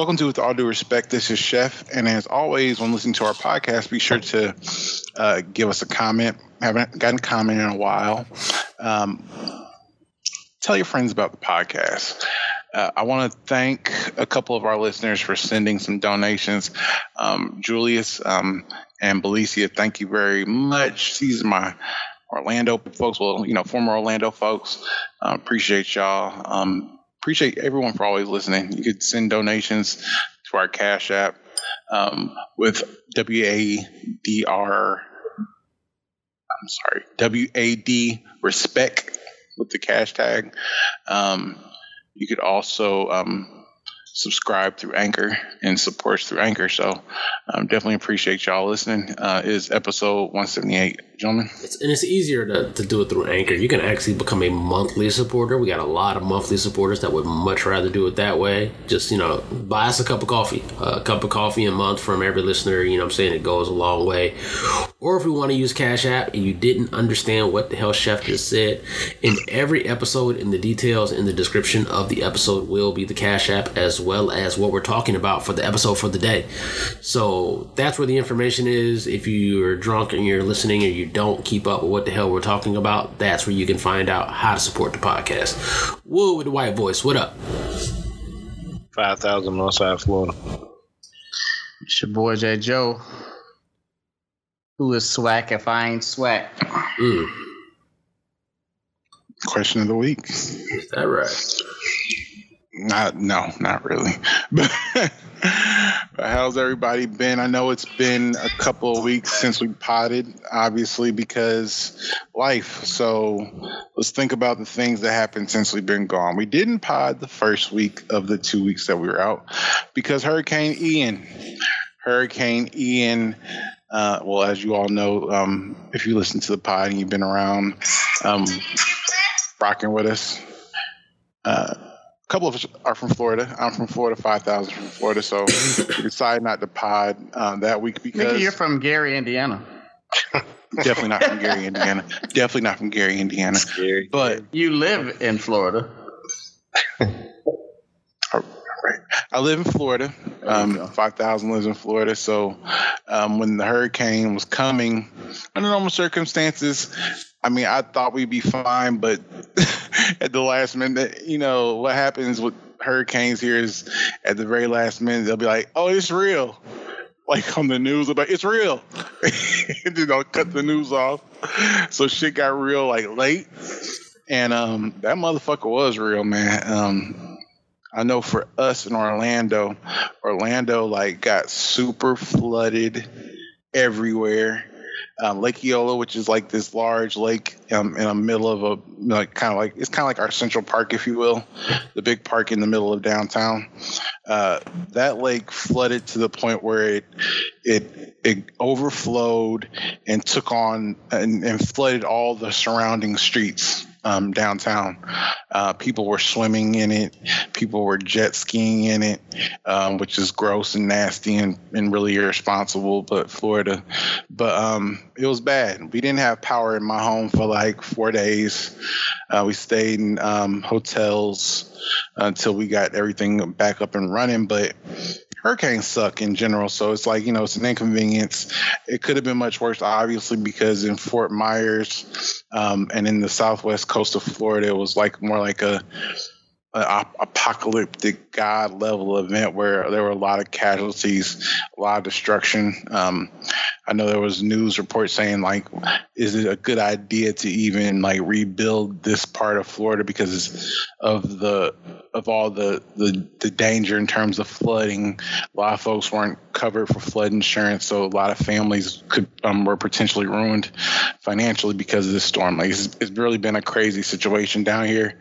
Welcome to With All Due Respect. This is Chef. And as always, when listening to our podcast, be sure to give us a comment. Haven't gotten a comment in a while. Tell your friends about the podcast. I want to thank a couple of our listeners for sending some donations. Julius and Belicia, thank you very much. These are my Orlando folks. Well, you know, former Orlando folks. Appreciate y'all. Appreciate everyone for always listening. You could send donations to our Cash App with WAD Respect with the cash tag. You could also subscribe through Anchor and support us through Anchor. So definitely appreciate y'all listening. It is episode 178, gentlemen. It's easier to do it through Anchor. You can actually become a monthly supporter. We got a lot of monthly supporters that would much rather do it that way. Just, you know, buy us a cup of coffee. A cup of coffee a month from every listener. You know what I'm saying? It goes a long way. Or if we want to use Cash App and you didn't understand what the hell Chef just said, in every episode, in the details, in the description of the episode will be the Cash App as well as what we're talking about for the episode for the day. So that's where the information is. If you're drunk and you're listening and you don't keep up with what the hell we're talking about, that's where you can find out how to support the podcast. Whoa, with the white voice, what up? 5,000 Northside, Florida. It's your boy J. Joe. Who is swag if I ain't swag? Mm. Question of the week. Is that right? Not really. But how's everybody been? I know it's been a couple of weeks since we potted, obviously, because life. So let's think about the things that happened since we've been gone. We didn't pod the first week of the 2 weeks that we were out because Hurricane Ian. Well, as you all know, if you listen to the pod and you've been around rocking with us, a couple of us are from Florida. I'm from Florida, 5,000 from Florida. So we decided not to pod that week because... Mickey, you're from Gary, Indiana. Definitely not from Gary, Indiana. Definitely not from Gary, Indiana. Scary. But you live in Florida. Right. I live in Florida. 5,000 lives in Florida. So when the hurricane was coming, under normal circumstances, I mean, I thought we'd be fine, but at the last minute, you know, what happens with hurricanes here is at the very last minute, they'll be like, oh, it's real. Like on the news, about it's real. And then they'll cut the news off. So shit got real like late. And that motherfucker was real, man. I know for us in Orlando like got super flooded everywhere. Lake Eola, which is like this large lake in the middle of a like kind of like our Central Park, if you will, the big park in the middle of downtown. That lake flooded to the point where it overflowed and took on and flooded all the surrounding streets. Downtown. People were swimming in it. People were jet skiing in it, which is gross and nasty and really irresponsible, but Florida. But it was bad. We didn't have power in my home for like 4 days. We stayed in hotels until we got everything back up and running, but hurricanes suck in general, so it's like, you know, it's an inconvenience. It could have been much worse, obviously, because in Fort Myers and in the southwest coast of Florida, it was like more like a apocalyptic God level event where there were a lot of casualties, a lot of destruction. I know there was news reports saying, like, is it a good idea to even like rebuild this part of Florida because of all the danger in terms of flooding? A lot of folks weren't covered for flood insurance, so a lot of families were potentially ruined financially because of this storm. Like, it's really been a crazy situation down here.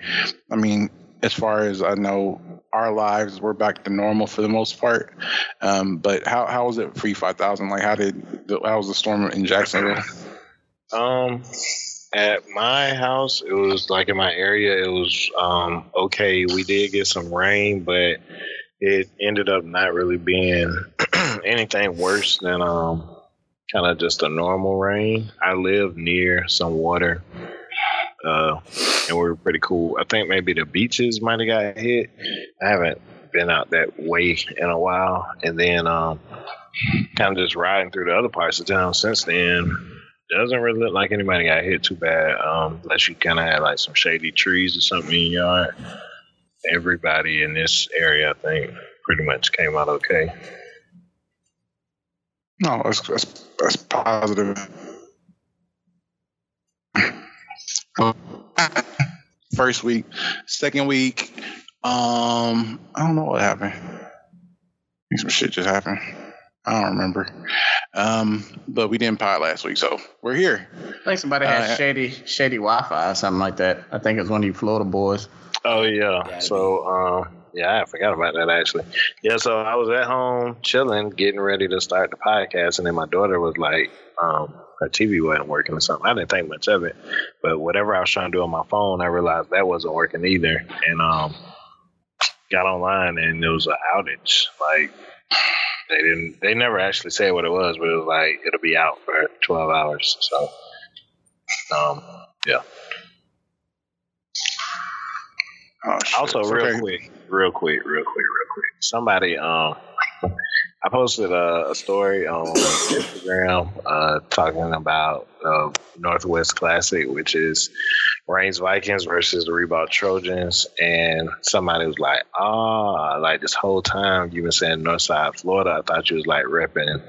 I mean, as far as I know, our lives were back to normal for the most part. But how was it for you, 5,000? Like, how was the storm in Jacksonville? At my house, it was like in my area, it was okay. We did get some rain, but it ended up not really being anything worse than kind of just a normal rain. I live near some water. And we were pretty cool. I think maybe the beaches might have got hit. I haven't been out that way in a while. And then kind of just riding through the other parts of town since then. Doesn't really look like anybody got hit too bad, unless you kind of had like some shady trees or something in your yard. Everybody in this area, I think, pretty much came out okay. No, that's positive. First week, second week, I don't know what happened. I think some shit just happened. I don't remember. But we didn't pod last week, so we're here. I think somebody had shady Wi-Fi or something like that. I think it was one of you Florida boys. Oh, yeah. So, I forgot about that, actually. Yeah, so I was at home chilling, getting ready to start the podcast, and then my daughter was like, her TV wasn't working or something. I didn't think much of it. But whatever I was trying to do on my phone, I realized that wasn't working either. And got online, and it was an outage. Like... They never actually said what it was, but it was like it'll be out for 12 hours. So, yeah. Oh, shit. Also, real quick. Somebody, I posted a story on Instagram talking about Northwest Classic, which is Raines Vikings versus the Ribault Trojans. And somebody was like, this whole time you've been saying Northside Florida, I thought you was like repping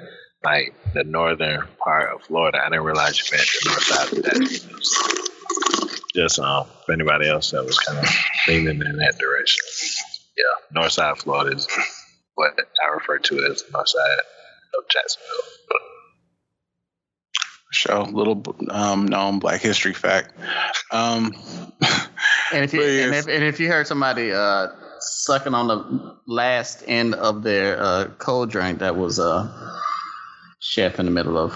like the northern part of Florida. I didn't realize you meant the north side of that. Just for anybody else that was kind of leaning in that direction. Yeah, Northside Florida is... what I refer to as the north side of Jacksonville. Show little known Black History fact. And if you heard somebody sucking on the last end of their cold drink, that was a chef in the middle of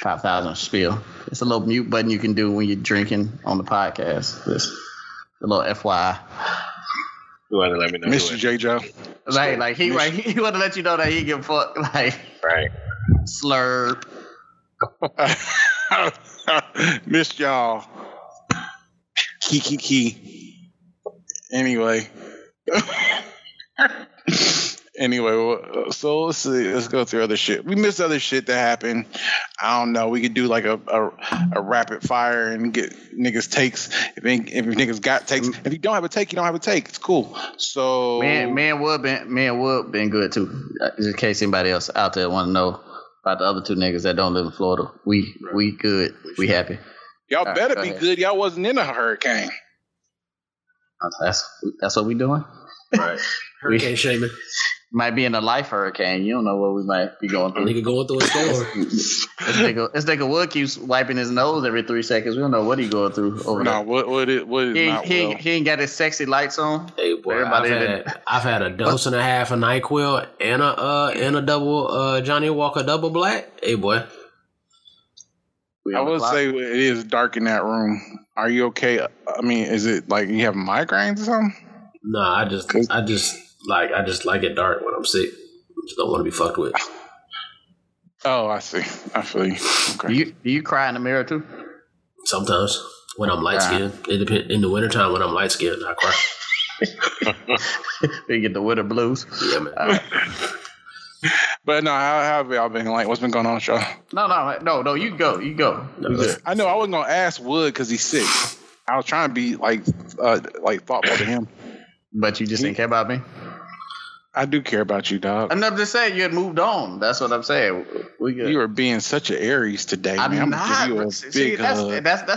5,000 spiel. It's a little mute button you can do when you're drinking on the podcast. This a little FYI. He wanted to let me know. Mr. J. Joe. Like he wanted to let you know that he give a fuck. Like, right. Slurp. Missed y'all. Key. Anyway, so let's see. Let's go through other shit. We missed other shit that happened. I don't know. We could do like a rapid fire and get niggas takes. If niggas got takes, if you don't have a take, you don't have a take. It's cool. So man would been good too. Just in case anybody else out there want to know about the other two niggas that don't live in Florida, we good. We happy. Y'all all better be good. Y'all wasn't in a hurricane. That's what we doing. Right. Hurricane shaming. Might be in a life hurricane. You don't know what we might be going through. Nigga going through a storm. This nigga Wood keeps wiping his nose every 3 seconds. We don't know what he going through over there. He ain't got his sexy lights on. Hey boy, I've had a dose and a half of NyQuil and a double Johnny Walker double black. Hey boy, I would say it is dark in that room. Are you okay? I mean, is it like you have migraines or something? No, I just like it dark when I'm sick. Just don't want to be fucked with. Oh, I see. I feel you. Okay. Do you cry in the mirror too? Sometimes when I'm light skinned. It depends. In the wintertime when I'm light skinned, I cry. You get the winter blues. Yeah, man. But no, how have y'all been? Like, what's been going on with y'all? No. You go. No, I know. I wasn't gonna ask Wood because he's sick. I was trying to be like thoughtful to him. But you just didn't care about me? I do care about you, dog. I'm just saying you had moved on. That's what I'm saying. You were being such an Aries today. I'm not. That's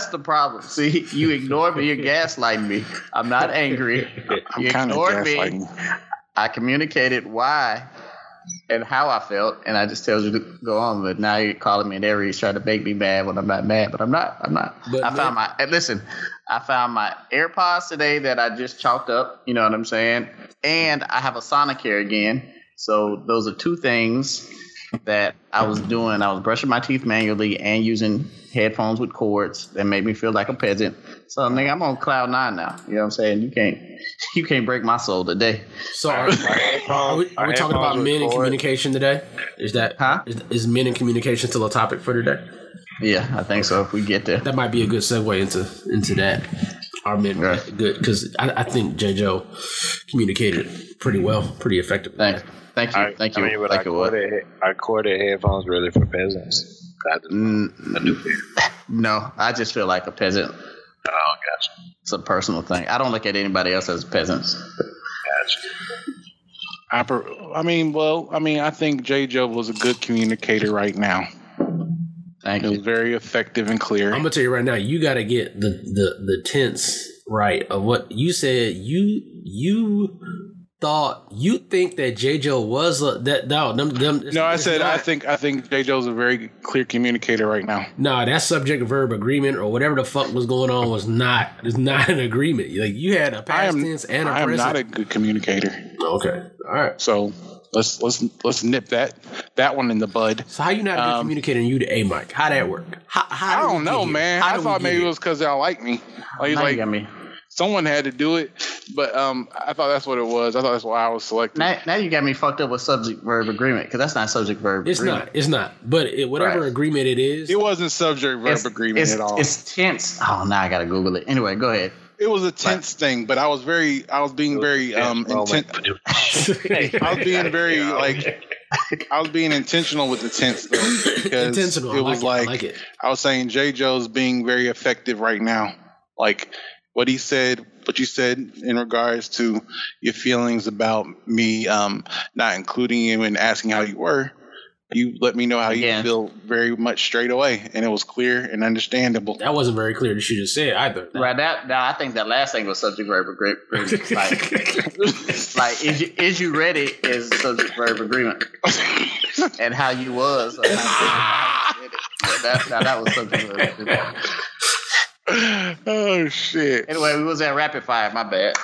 the problem. See, you ignored me. You're gaslighting me. I'm not angry. I'm kind of gaslighting me. I communicated why and how I felt, and I just tell you to go on. But now you're calling me an Aries, trying to make me mad when I'm not mad. But I'm not. I'm not. But I found my AirPods today that I just chalked up. You know what I'm saying? And I have a Sonicare again. So those are two things that I was doing. I was brushing my teeth manually and using headphones with cords that made me feel like a peasant. So nigga, I'm on cloud nine now. You know what I'm saying? You can't break my soul today. So are we talking about men in communication today? Is that is men in communication still a topic for today? Yeah, I think so. If we get there, that might be a good segue into that. our men were good because I think J.J. communicated pretty well, pretty effectively. Thank you. Are corded headphones really for peasants? No, I just feel like a peasant. Oh, gotcha. It's a personal thing. I don't look at anybody else as peasants. Gotcha. I think J.J. was a good communicator right now. Thank you. It was very effective and clear. I'm going to tell you right now, you got to get the tense right of what you said. You think that J.J. was that no? No, I said not. I think J.J.'s a very clear communicator right now. No, that subject verb agreement or whatever the fuck was going on is not an agreement. Like you had a past tense and a present. I am not a good communicator. Okay, all right. So let's nip that one in the bud. So how you not a good communicator and you to A Mike? How that work? How I don't know, man. I thought maybe it was because y'all like me. Like you me. Someone had to do it, but I thought that's what it was. I thought that's why I was selected. Now you got me fucked up with subject-verb agreement because that's not subject-verb agreement. It's not. But whatever agreement it is. It wasn't subject-verb agreement at all. It's tense. Oh, now I got to Google it. Anyway, go ahead. It was a tense thing, but I was being intentional with the tense though. Because intentional. It was like it. I was saying J.J.'s being very effective right now. Like what he said, what you said in regards to your feelings about me not including you and asking how you were, you let me know how you feel very much straight away, and it was clear and understandable. That wasn't very clear that you just said either. Right. I think that last thing was subject-verb agreement. Like is you ready is subject-verb agreement, and how you was. So that was subject-verb agreement. Oh shit! Anyway, we was at rapid fire. My bad.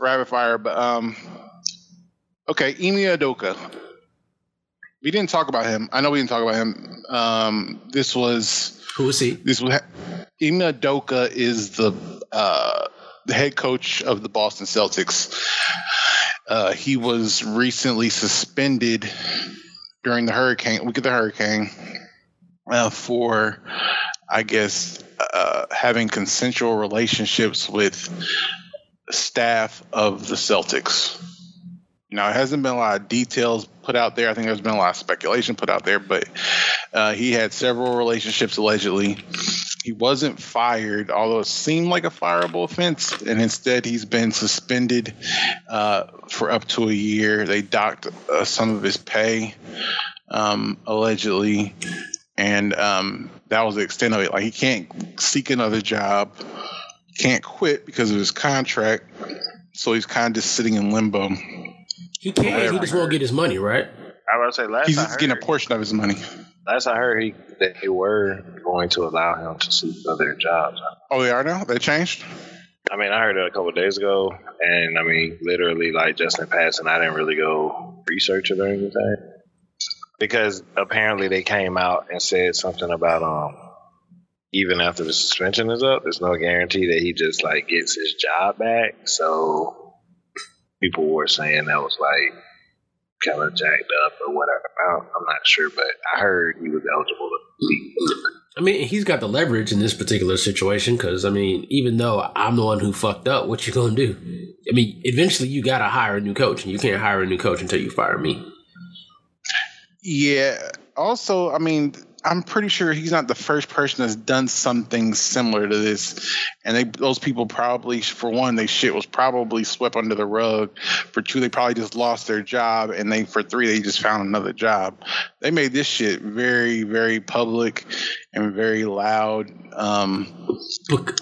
Rapid fire, but okay. Ime Udoka. We didn't talk about him. I know we didn't talk about him. This was who is he? This was Ime Udoka is the head coach of the Boston Celtics. He was recently suspended during the hurricane. We get the hurricane for, I guess, having consensual relationships with staff of the Celtics. Now, it hasn't been a lot of details put out there. I think there's been a lot of speculation put out there, but he had several relationships allegedly. He wasn't fired, although it seemed like a fireable offense, and instead he's been suspended for up to a year. They docked some of his pay, allegedly. And that was the extent of it. Like, he can't seek another job, can't quit because of his contract, so he's kind of just sitting in limbo. He can't. He just won't get his money, right? I would say he's just getting a portion of his money. Last I heard, they were going to allow him to seek other jobs. Oh, they are now? They changed? I mean, I heard it a couple of days ago, and I mean, literally, like Justin passed, and I didn't really go research it or anything. Because apparently they came out and said something about even after the suspension is up, there's no guarantee that he just like gets his job back. So people were saying that was like kind of jacked up or whatever. I'm not sure, but I heard he was eligible to leave. I mean, he's got the leverage in this particular situation because, I mean, even though I'm the one who fucked up, what you gonna do? I mean, eventually you gotta hire a new coach, and you can't hire a new coach until you fire me. Yeah. Also, I mean, I'm pretty sure he's not the first person that's done something similar to this. And those people probably, for one, they shit was probably swept under the rug. For two, they probably just lost their job. And for three, they just found another job. They made this shit very, very public and very loud. Look,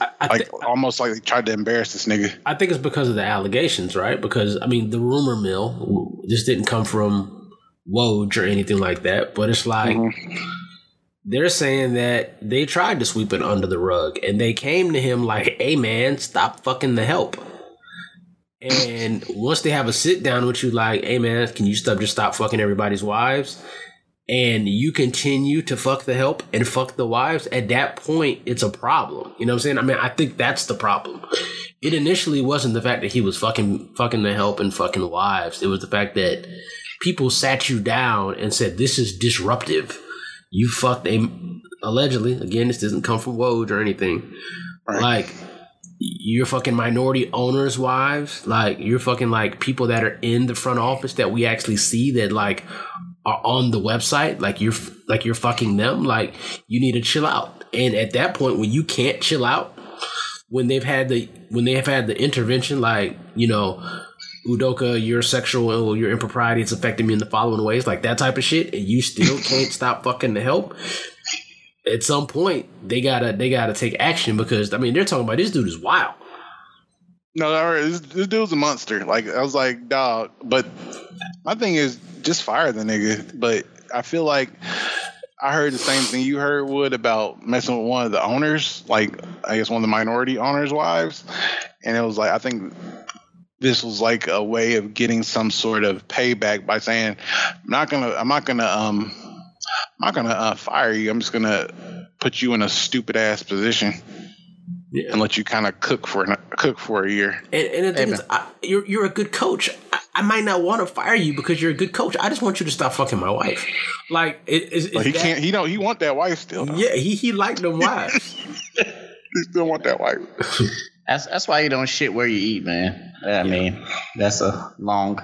almost like they tried to embarrass this nigga. I think it's because of the allegations, right? Because, I mean, the rumor mill, this didn't come from Woj or anything like that, but it's like they're saying that they tried to sweep it under the rug, and they came to him like, hey man, stop fucking the help. And once they have a sit down with you like, hey man, can you just stop fucking everybody's wives, and you continue to fuck the help and fuck the wives, at that point it's a problem. You know what I'm saying? I mean, I think that's the problem. It initially wasn't the fact that he was fucking the help and fucking wives. It was the fact that people sat you down and said, this is disruptive. You fucked allegedly. Again, this doesn't come from Woj or anything. Right. Like, you're fucking minority owners' wives, like you're fucking like people that are in the front office that we actually see that like are on the website, like you're fucking them. Like you need to chill out. And at that point, when you can't chill out, when they've had the intervention, like, you know, Udoka, your sexual, your impropriety has affected me in the following ways, like that type of shit, and you still can't stop fucking to help. At some point, they gotta take action, because I mean they're talking about this dude is wild. No, this dude's a monster. Like I was like, dog. But my thing is just fire the nigga. But I feel like I heard the same thing you heard, Wood, about messing with one of the owners, like I guess one of the minority owners' wives, and it was like I think this was like a way of getting some sort of payback by saying I'm not gonna fire you. I'm just gonna put you in a stupid ass position, yeah, and let you kind of cook for a year. And the thing is, you're a good coach. I might not want to fire you because you're a good coach. I just want you to stop fucking my wife. Like he can't. He don't. He want that wife still. Though. Yeah, he liked them wives. He still want that wife. That's why you don't shit where you eat, man. I mean, that's a long.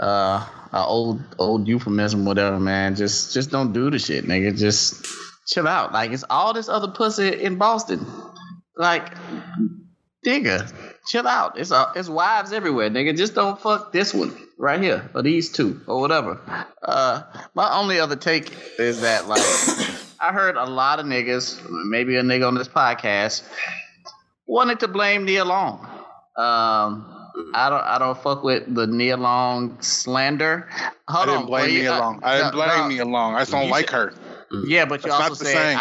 Old euphemism, whatever, man. Just don't do the shit, nigga. Just chill out. Like it's all this other pussy in Boston. Like, nigga, chill out. It's wives everywhere, nigga. Just don't fuck this one right here or these two or whatever. My only other take is that, like, I heard a lot of niggas, maybe a nigga on this podcast, wanted to blame Nia Long. I don't fuck with the Nia Long slander. Hold I didn't blame Nia Long. I didn't blame Nia Long. I just don't like her. Yeah, but you also said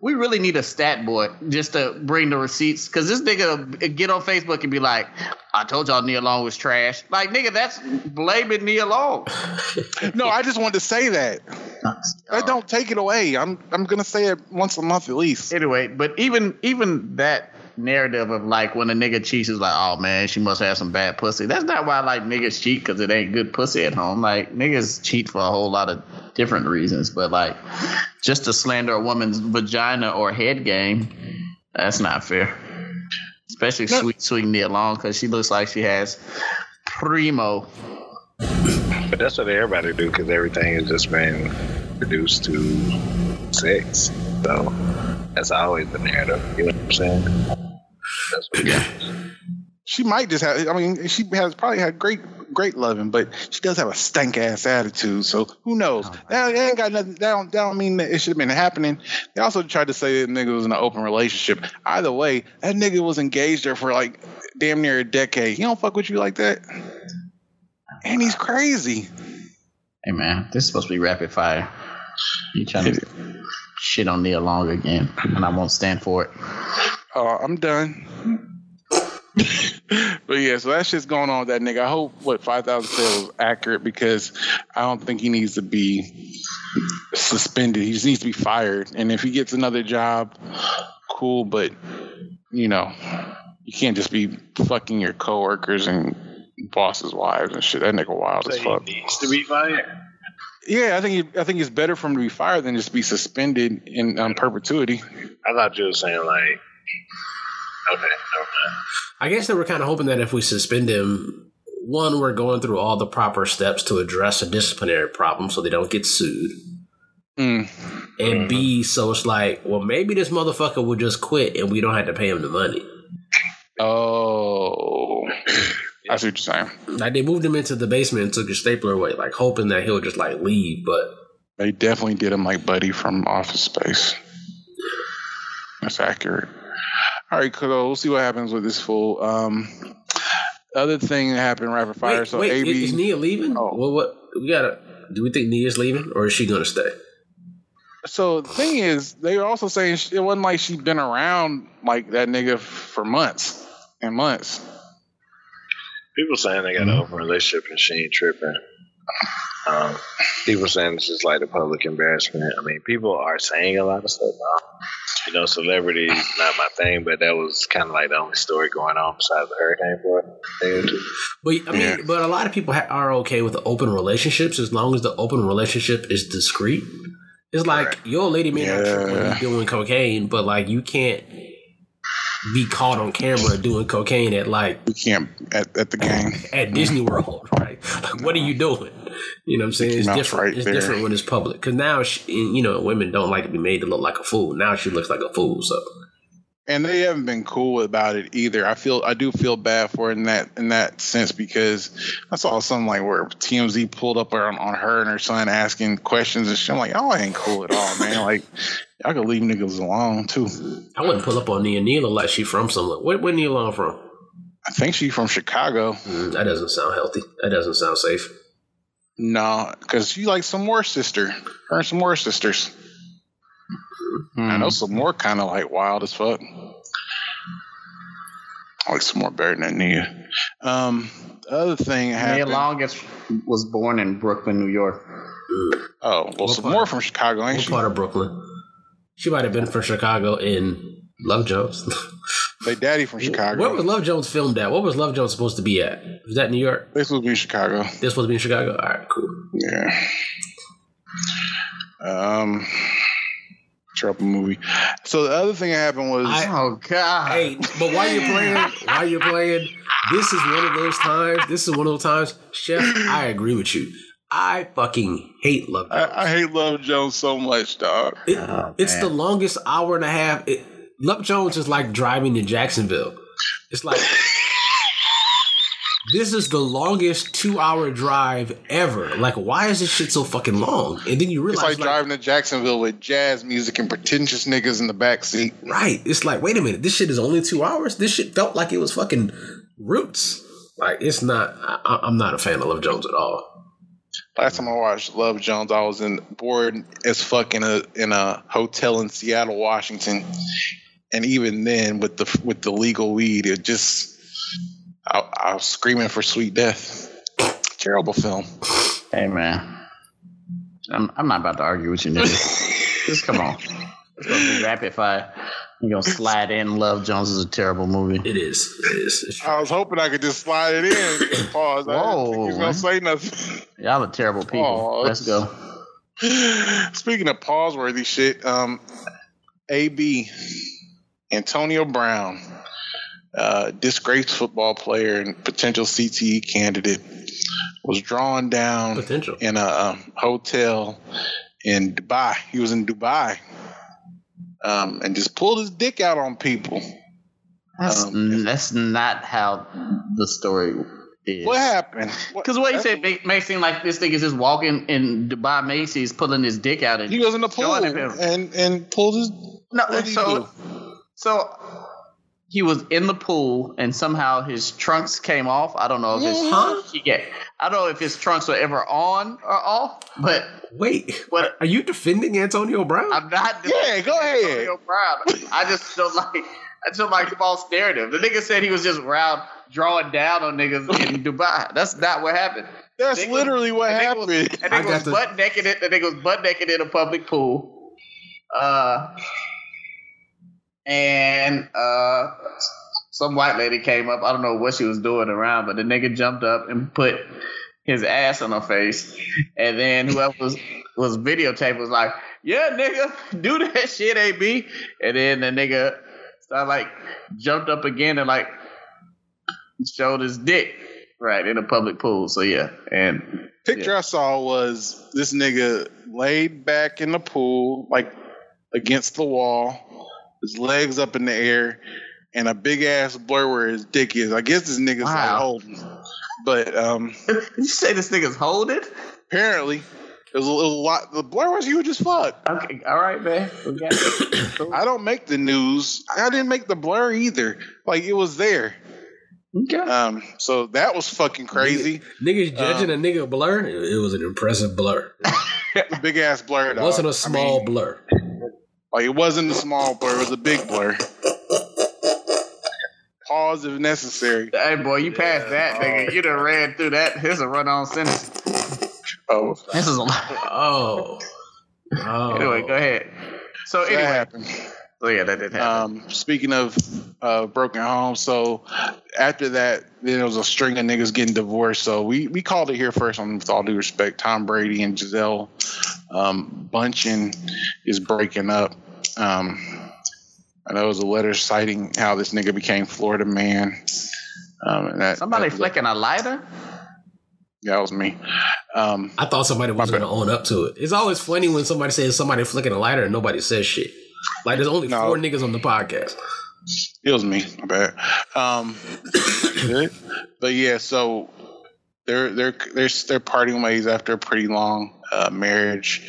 we really need a stat boy just to bring the receipts, because this nigga get on Facebook and be like, I told y'all Nia Long was trash. Like, nigga, that's blaming Nia Long. No, I just wanted to say that. I don't take it away. I'm gonna say it once a month at least. Anyway, but even that narrative of like when a nigga cheats is like, oh man, she must have some bad pussy. That's not why like niggas cheat, because it ain't good pussy at home. Like niggas cheat for a whole lot of different reasons, but like just to slander a woman's vagina or head game, that's not fair. Especially sweet Nia Long, because she looks like she has primo. But that's what everybody do, because everything has just been reduced to sex. So that's always the narrative. You know what I'm saying? Yeah. She might just have, I mean, she has probably had great loving, but she does have a stank ass attitude. So who knows? That ain't got nothing. That don't mean that it should have been happening. They also tried to say that nigga was in an open relationship. Either way, that nigga was engaged there for like damn near a decade. He don't fuck with you like that. And he's crazy. Hey man, this is supposed to be rapid fire. You trying to shit on Nia Long again, and I won't stand for it. I'm done. But yeah, so that shit's going on with that nigga. I hope what 5,000 said was accurate, because I don't think he needs to be suspended. He just needs to be fired. And if he gets another job, cool, but you know, you can't just be fucking your coworkers and bosses' wives and shit. That nigga wild as fuck. He needs to be fired. Yeah, I think it's better for him to be fired than just be suspended in perpetuity. I thought you were saying like, okay, never mind. I guess that we're kind of hoping that if we suspend him, one, we're going through all the proper steps to address a disciplinary problem so they don't get sued. Mm. And mm-hmm. B, so it's like, well, maybe this motherfucker will just quit and we don't have to pay him the money. Oh, I see what you're saying. Like they moved him into the basement and took his stapler away, like hoping that he'll just like leave. But they definitely did him like Buddy from Office Space. That's accurate. All right, cool. We'll see what happens with this fool. Other thing that happened rapid fire. Wait, AB, is Nia leaving? Oh. Well, what we gotta? Do we think Nia's leaving, or is she gonna stay? So the thing is, they were also saying it wasn't like she'd been around like that nigga for months and months. People saying they got an open relationship and she ain't tripping. People saying this is like a public embarrassment. I mean, people are saying a lot of stuff. You know, celebrity is not my thing, but that was kind of like the only story going on besides the hurricane for a day or two. But I mean, but a lot of people are okay with the open relationships as long as the open relationship is discreet. It's like your old lady may not trip when you're doing cocaine, but like you can't be caught on camera doing cocaine at like you can't at the game at Disney World, right? Like, what are you doing? You know what I'm saying? It's different. Right, it's there. Different when it's public because now she, you know, women don't like to be made to look like a fool. Now she looks like a fool. So, and they haven't been cool about it either. I do feel bad for her in that sense because I saw something like where TMZ pulled up on her and her son asking questions and shit. I'm like, y'all ain't cool at all, man. Like. I could leave niggas alone too. I wouldn't pull up on Nia. Nia like she from somewhere. Where Nia Long from? I think she from Chicago. That doesn't sound healthy. That doesn't sound safe. No, because she like some more sister. Her and some more sisters. Mm. I know some more kind of like wild as fuck. I like some more better than Nia. The other thing happened. Nia Long was born in Brooklyn, New York. Oh, well, some more from Chicago, ain't she? What part of Brooklyn? She might have been from Chicago in Love Jones. They daddy from Chicago. Where was Love Jones filmed at? What was Love Jones supposed to be at? Was that New York? They're supposed to be in Chicago. They're supposed to be in Chicago? All right, cool. Yeah. Trouble movie. So the other thing that happened was... oh, God. Hey, but while you're playing, this is one of those times, Chef, I agree with you. I fucking hate Love Jones. I hate Love Jones so much, dog. It's the longest hour and a half. Love Jones is like driving to Jacksonville. It's like, this is the longest 2-hour drive ever. Like, why is this shit so fucking long? And then you realize. It's like driving to Jacksonville with jazz music and pretentious niggas in the backseat. Right. It's like, wait a minute. This shit is only 2 hours? This shit felt like it was fucking Roots. Like, it's not. I'm not a fan of Love Jones at all. Last time I watched Love Jones, I was bored as fuck in a hotel in Seattle, Washington, and even then, with the legal weed, it just I was screaming for sweet death. Terrible film. Hey man, I'm not about to argue with you, nigga. Just come on. It's gonna be rapid fire. You're gonna slide in. Love Jones is a terrible movie. It is. I was hoping I could just slide it in. Pause. Whoa, he's gonna say nothing. Y'all are terrible people. Pause. Let's go. Speaking of pause-worthy shit, AB, Antonio Brown, disgraced football player and potential CTE candidate, was drawn down in a hotel in Dubai. He was in Dubai. And just pulled his dick out on people. That's not how the story is. What happened? Because what you said may seem like this thing is just walking in Dubai Macy's, pulling his dick out. And he was in the pool and pulled his. No, so he was in the pool and somehow his trunks came off. I don't know if his trunks were ever on or off, but. Wait, what? Are you defending Antonio Brown? I'm not defending go ahead. Antonio Brown. I just don't like the false narrative. The nigga said he was just around drawing down on niggas in Dubai. That's not what happened. That's literally what happened. The nigga was butt naked in a public pool. And some white lady came up. I don't know what she was doing around, but the nigga jumped up and put his ass on her face, and then whoever was videotaped was like, "Yeah, nigga, do that shit, AB." And then the nigga started like jumped up again and like showed his dick right in a public pool. So yeah, and picture I saw was this nigga laid back in the pool, like against the wall, his legs up in the air, and a big ass blur where his dick is. I guess this nigga's like holding. But did you say this nigga's holding? Apparently, it was a little lot. The blur was huge as fuck. Okay, all right, man. I don't make the news. I didn't make the blur either. Like it was there. Okay. So that was fucking crazy. Niggas judging a nigga blur. It was an impressive blur. Big ass blur. It wasn't a small blur. Like it wasn't a small blur. It was a big blur. Pause if necessary. Hey, boy, you passed that nigga. You done ran through that. Here's a run-on sentence. Oh. This is a lot. Oh. Anyway, go ahead. So anyway. That happened. So, yeah, that did happen. Speaking of broken homes, so after that, then there was a string of niggas getting divorced. So we called it here first on With All Due Respect. Tom Brady and Giselle Bunchen is breaking up. I know it was a letter citing how this nigga became Florida man. Somebody flicking a lighter? Yeah, that was me. I thought somebody was going to own up to it. It's always funny when somebody says somebody flicking a lighter and nobody says shit. Like, there's only four niggas on the podcast. It was me. My bad. But yeah, so they're parting ways after a pretty long marriage.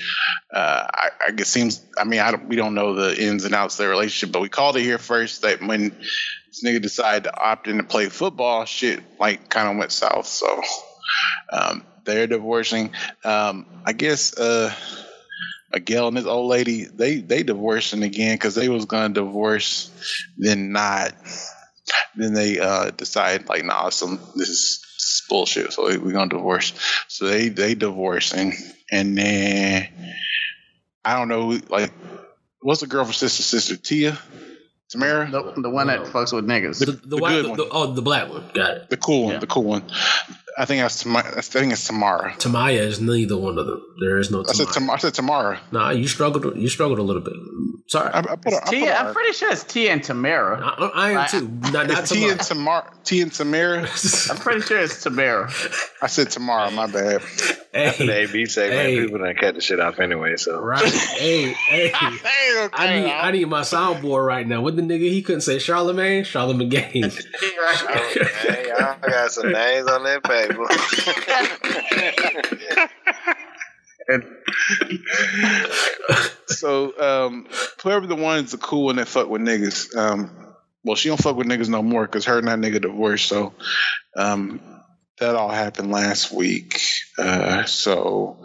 We don't know the ins and outs of their relationship, but we called it here first that when this nigga decided to opt in to play football, shit like kind of went south. So they're divorcing. I guess Miguel and this old lady, they divorcing again because they was gonna divorce, then not. Then they decide like, nah, this is bullshit. So we're gonna divorce. So they divorcing, and then I don't know, like, what's the girl from sister Tia Tamera? The one that fucks with niggas. The white, good one. The black one. Got it. The cool one. Yeah. The cool one. I think it's Tamara. Tamaya is neither one of them. There is no Tamara. I said Tamara. Nah, you struggled a little bit. Sorry. I'm pretty sure it's Tia and Tamera. I am too. Not Tia Tamara. And Tia and Tamera. I'm pretty sure it's Tamara. I said Tamara. My bad. Hey, after the AB segment, people done cut the shit off anyway. So right. Hey. I need my soundboard right now. What the nigga? He couldn't say Charlemagne. Hey, I got some names on that paper. And so whoever the one is, the cool one that fuck with niggas, well, she don't fuck with niggas no more because her and that nigga divorced. So that all happened last week. So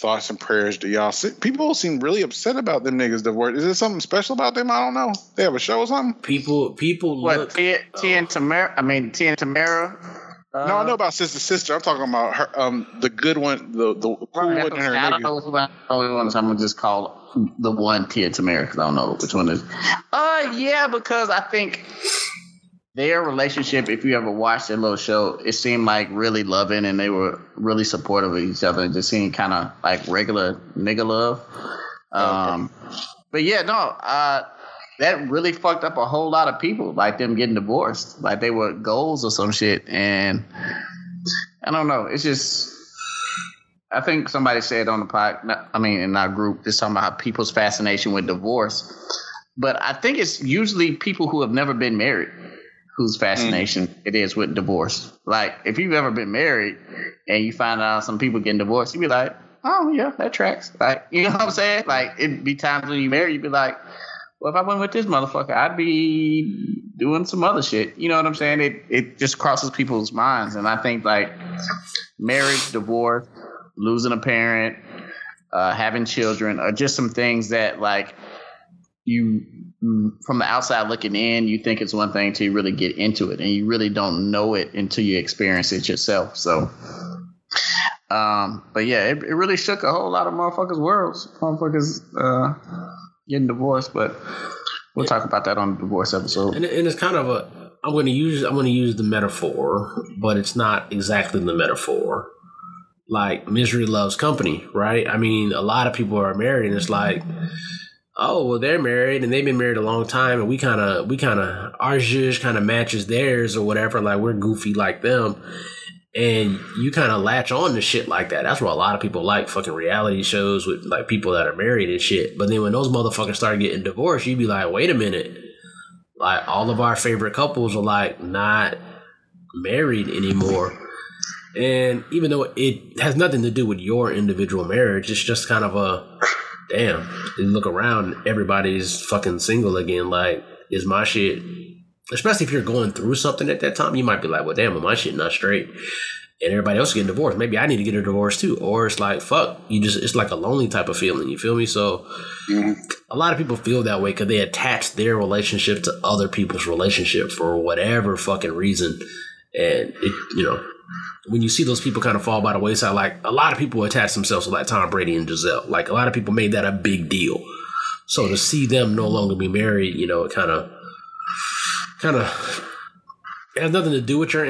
thoughts and prayers to y'all. People seem really upset about them niggas divorce. Is there something special about them? I don't know. They have a show or something? People look. Tia and Tamera. No, I know about sister. I'm talking about her, the good one, the cool one. And her I don't know which one. Only one I'm gonna just call the one Tia Tamera because I don't know which one it is. Yeah, because I think their relationship, if you ever watched their little show, it seemed like really loving and they were really supportive of each other and just seemed kind of like regular nigga love. But yeah, no. That really fucked up a whole lot of people, like them getting divorced. Like they were goals or some shit. And I don't know. It's just, I think somebody said on the pod, I mean, in our group, they're talking about people's fascination with divorce. But I think it's usually people who have never been married whose fascination it is with divorce. Like if you've ever been married and you find out some people getting divorced, you'd be like, oh, yeah, that tracks. Like, you know what I'm saying? Like it'd be times when you marry, you'd be like, well, if I went with this motherfucker, I'd be doing some other shit. You know what I'm saying? It just crosses people's minds. And I think like marriage, divorce, losing a parent, having children are just some things that like you from the outside looking in, you think it's one thing till you really get into it. And you really don't know it until you experience it yourself. So, but yeah, it really shook a whole lot of motherfuckers' worlds. Motherfuckers, getting divorced, but we'll talk about that on the divorce episode. And it's kind of a I'm going to use the metaphor, but it's not exactly the metaphor. Like misery loves company, right? I mean, a lot of people are married, and it's like, oh, well, they're married, and they've been married a long time, and we kind of our zhuzh kind of matches theirs or whatever. Like we're goofy like them. And you kind of latch on to shit like that. That's why a lot of people like fucking reality shows with like people that are married and shit. But then when those motherfuckers start getting divorced, you'd be like, wait a minute. Like all of our favorite couples are like not married anymore. And even though it has nothing to do with your individual marriage, it's just kind of a damn. You look around, everybody's fucking single again. Like, is my shit... Especially if you're going through something at that time, you might be like, well, damn, my shit not straight. And everybody else is getting divorced. Maybe I need to get a divorce too. Or it's like, fuck, it's like a lonely type of feeling. You feel me? So a lot of people feel that way because they attach their relationship to other people's relationship for whatever fucking reason. And, when you see those people kind of fall by the wayside, like a lot of people attach themselves to like Tom Brady and Giselle. Like a lot of people made that a big deal. So to see them no longer be married, it kind of has nothing to do with your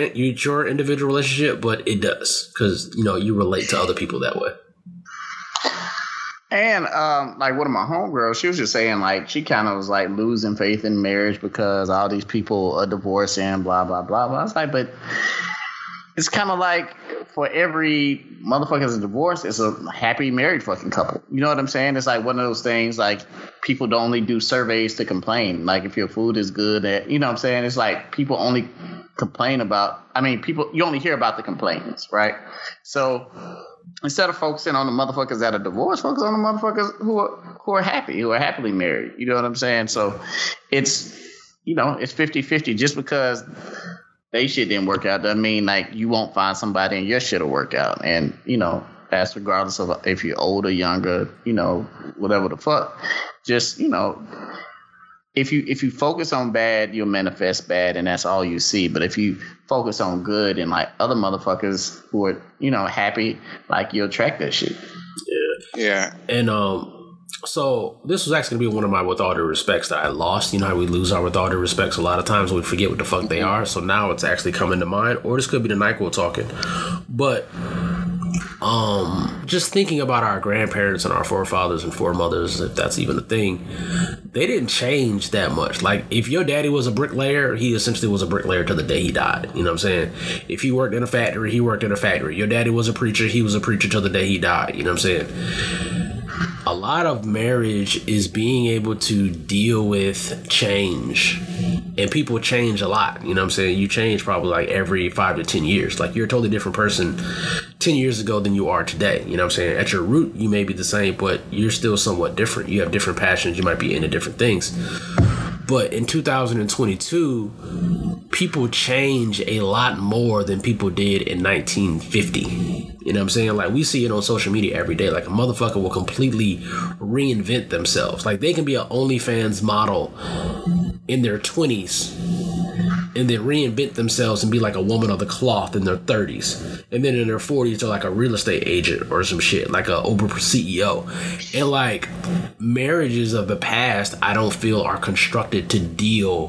individual relationship, but it does because you relate to other people that way. And like one of my homegirls, she was just saying like she kind of was like losing faith in marriage because all these people are divorcing, blah, blah, blah. But I was like, but it's kind of like for every motherfucker that's divorced, it's a happy married fucking couple. You know what I'm saying? It's like one of those things like people don't only do surveys to complain. Like if your food is good, at, you know what I'm saying? It's like people only complain about – I mean people – you only hear about the complaints, right? So – instead of focusing on the motherfuckers that are divorced, focus on the motherfuckers who are happy, who are happily married. You know what I'm saying? So it's, you know, it's 50-50. Just because they shit didn't work out doesn't mean like you won't find somebody and your shit will work out. And, you know, that's regardless of if you're older, younger, you know, whatever the fuck. Just, you know, if you focus on bad, you'll manifest bad, and that's all you see. But if you focus on good and like other motherfuckers who are, you know, happy, like you'll attract that shit. Yeah. And so this was actually gonna be one of my with all due respects that I lost. You know how we lose our with all due respects a lot of times, we forget what the fuck they are. So now it's actually coming to mind, or this could be the NyQuil talking. But just thinking about our grandparents and our forefathers and foremothers, if that's even a thing, they didn't change that much. Like if your daddy was a bricklayer, he essentially was a bricklayer till the day he died. You know what I'm saying? If he worked in a factory, he worked in a factory. Your daddy was a preacher, he was a preacher till the day he died. You know what I'm saying? A lot of marriage is being able to deal with change. And people change a lot. You know what I'm saying? You change probably like every 5 to 10 years. Like you're a totally different person 10 years ago than you are today. You know what I'm saying? At your root, you may be the same, but you're still somewhat different. You have different passions. You might be into different things. But in 2022, people change a lot more than people did in 1950. You know what I'm saying? Like we see it on social media every day. Like a motherfucker will completely reinvent themselves. Like they can be an OnlyFans model in their 20s and then reinvent themselves and be like a woman of the cloth in their 30s. And then in their 40s they're like a real estate agent or some shit, like a Uber CEO. And like marriages of the past, I don't feel are constructed to deal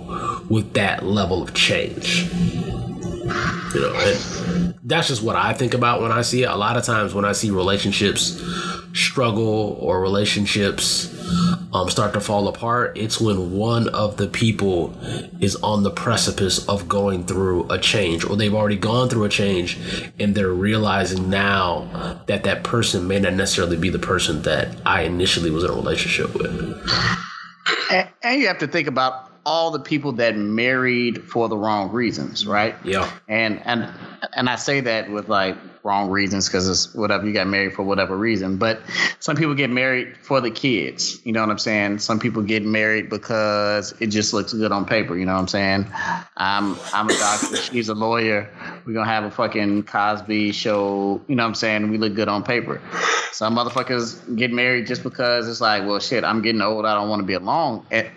with that level of change. You know, and that's just what I think about when I see it. A lot of times when I see relationships struggle or relationships start to fall apart, it's when one of the people is on the precipice of going through a change, or they've already gone through a change and they're realizing now that that person may not necessarily be the person that I initially was in a relationship with. And you have to think about all the people that married for the wrong reasons, right? Yeah. And I say that with like wrong reasons because it's whatever, you got married for whatever reason. But some people get married for the kids. You know what I'm saying? Some people get married because it just looks good on paper. You know what I'm saying? I'm a doctor. She's a lawyer. We're going to have a fucking Cosby show. You know what I'm saying? We look good on paper. Some motherfuckers get married just because it's like, well, shit, I'm getting old. I don't want to be alone. And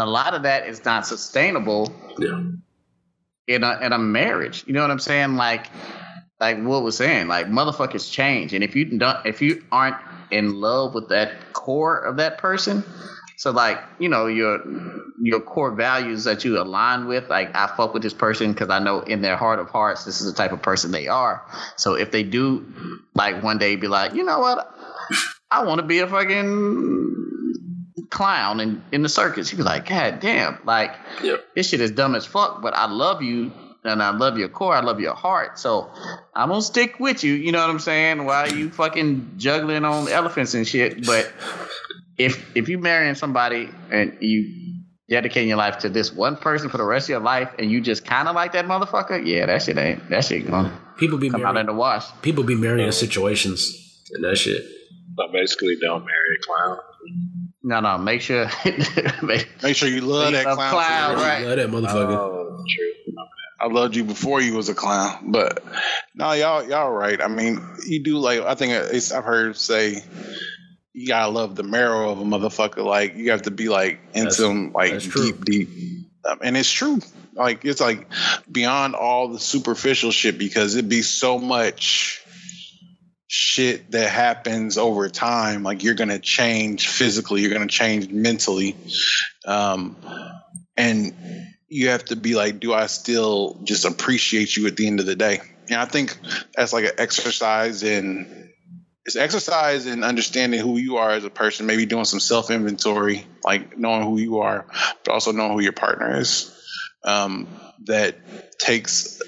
a lot of that is not sustainable in a marriage. You know what I'm saying? Like Will was saying, like motherfuckers change. And if you aren't in love with that core of that person, so like, you know, your core values that you align with, like I fuck with this person because I know in their heart of hearts, this is the type of person they are. So if they do like one day be like, you know what? I want to be a fucking clown in the circus. He was like, God damn, like this shit is dumb as fuck, but I love you and I love your core, I love your heart, so I'm gonna stick with you. You know what I'm saying? While you fucking juggling on elephants and shit. But if you marrying somebody and you dedicating your life to this one person for the rest of your life and you just kind of like that motherfucker, yeah, that shit gonna out in the wash. People be marrying situations and that shit. I basically don't marry a clown. No. Make sure you love that clown, right? You love that motherfucker. Oh, true. I loved you before you was a clown, but no, y'all right. I mean, you do like. I think I've heard say you gotta love the marrow of a motherfucker. Like you have to be like into them, like deep, and it's true. Like it's like beyond all the superficial shit because it'd be so much shit that happens over time. Like you're gonna change physically, you're gonna change mentally, and you have to be like, do I still just appreciate you at the end of the day? And I think that's like an exercise in It's exercise in understanding who you are as a person, maybe doing some self-inventory, like knowing who you are, but also knowing who your partner is. That takes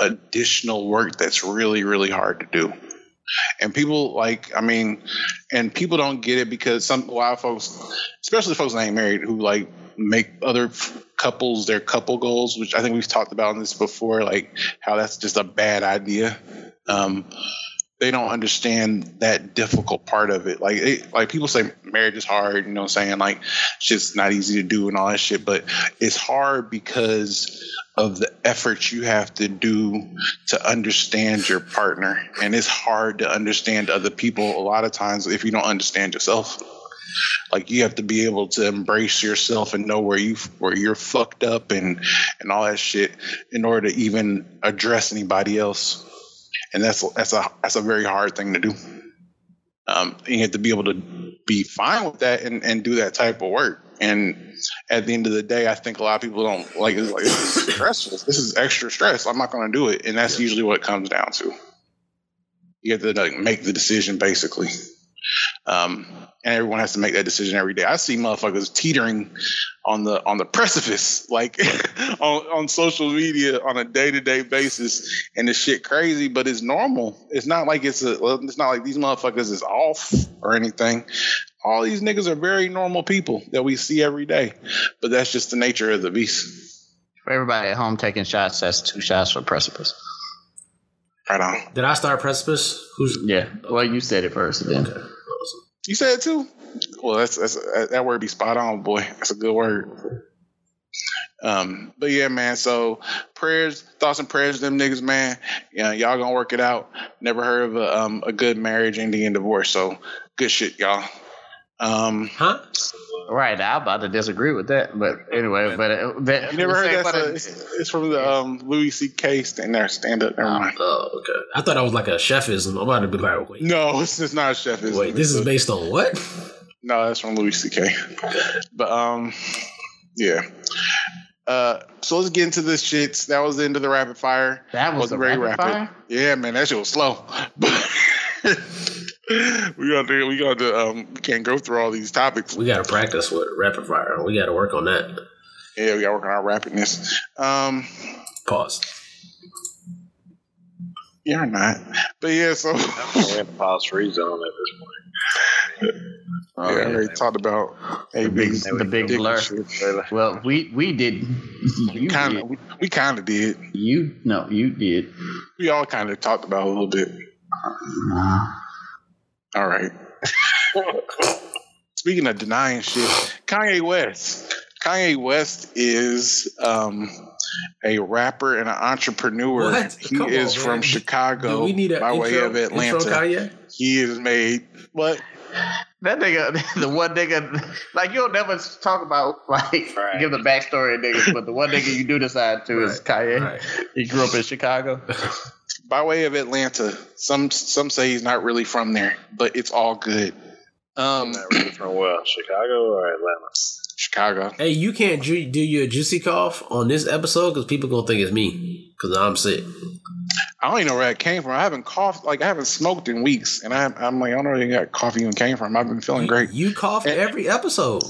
additional work that's really, really hard to do. And people people don't get it because some wild folks, especially folks that ain't married, who like make other couples their couple goals, which I think we've talked about on this before, like how that's just a bad idea. They don't understand that difficult part of it. Like people say marriage is hard, you know what I'm saying? Like shit's not easy to do and all that shit, but it's hard because of the effort you have to do to understand your partner. And it's hard to understand other people a lot of times if you don't understand yourself. Like you have to be able to embrace yourself and know where you're fucked up and all that shit in order to even address anybody else. And that's a very hard thing to do. You have to be able to be fine with that and do that type of work. And at the end of the day, I think a lot of people don't like it's like this is stressful. This is extra stress. I'm not going to do it. And that's usually what it comes down to. You have to like make the decision basically. And everyone has to make that decision every day. I see motherfuckers teetering on the precipice, like on social media on a day-to-day basis, and this shit crazy, but it's normal. It's not like it's not like these motherfuckers is off or anything. All these niggas are very normal people that we see every day, but that's just the nature of the beast. For everybody at home taking shots, that's 2 shots for precipice. Right on. Did I start precipice? Yeah. Well, you said it first. Then. Okay. You said it too? Well, that word be spot on, boy. That's a good word. But yeah, man. So prayers, thoughts and prayers to them niggas, man. Yeah, y'all gonna work it out. Never heard of a good marriage ending in divorce. So good shit, y'all. Huh? Right. I'm about to disagree with that, but anyway. But you never heard that? It's from the Louis C.K. Stand up. Never mind. Oh, okay. I thought that was like a chefism. I'm about to be like, wait. No, it's not a chefism. Wait, this is based on what? No, that's from Louis C.K. But yeah. So let's get into this shit. That was the end of the rapid fire. That was very rapid. Yeah, man, that shit was slow. We can't go through all these topics. We gotta practice with rapid fire. We gotta work on that. Yeah, we gotta work on our rapidness. Pause. Yeah, or not. But yeah, so we have to pause free zone at this point. Yeah, I already talked about the big blur. Well, we did. We kind of did. You did. We all kind of talked about a little bit. All right. Speaking of denying shit, Kanye West is a rapper and an entrepreneur. What? He is from Chicago by way of Atlanta. He is made what? That nigga, the one nigga, like you'll never talk about, like right. Give the backstory of niggas, but the one nigga you do decide to is Kanye. Right. He grew up in Chicago. By way of Atlanta, some say he's not really from there, but it's all good. Not really from where? Chicago or Atlanta? Chicago. Hey, you can't do your juicy cough on this episode because people gonna think it's me because I'm sick. I don't even know where that came from. I haven't coughed, like I haven't smoked in weeks, and I'm like I don't know where that cough even came from. I've been feeling great. You coughed every episode.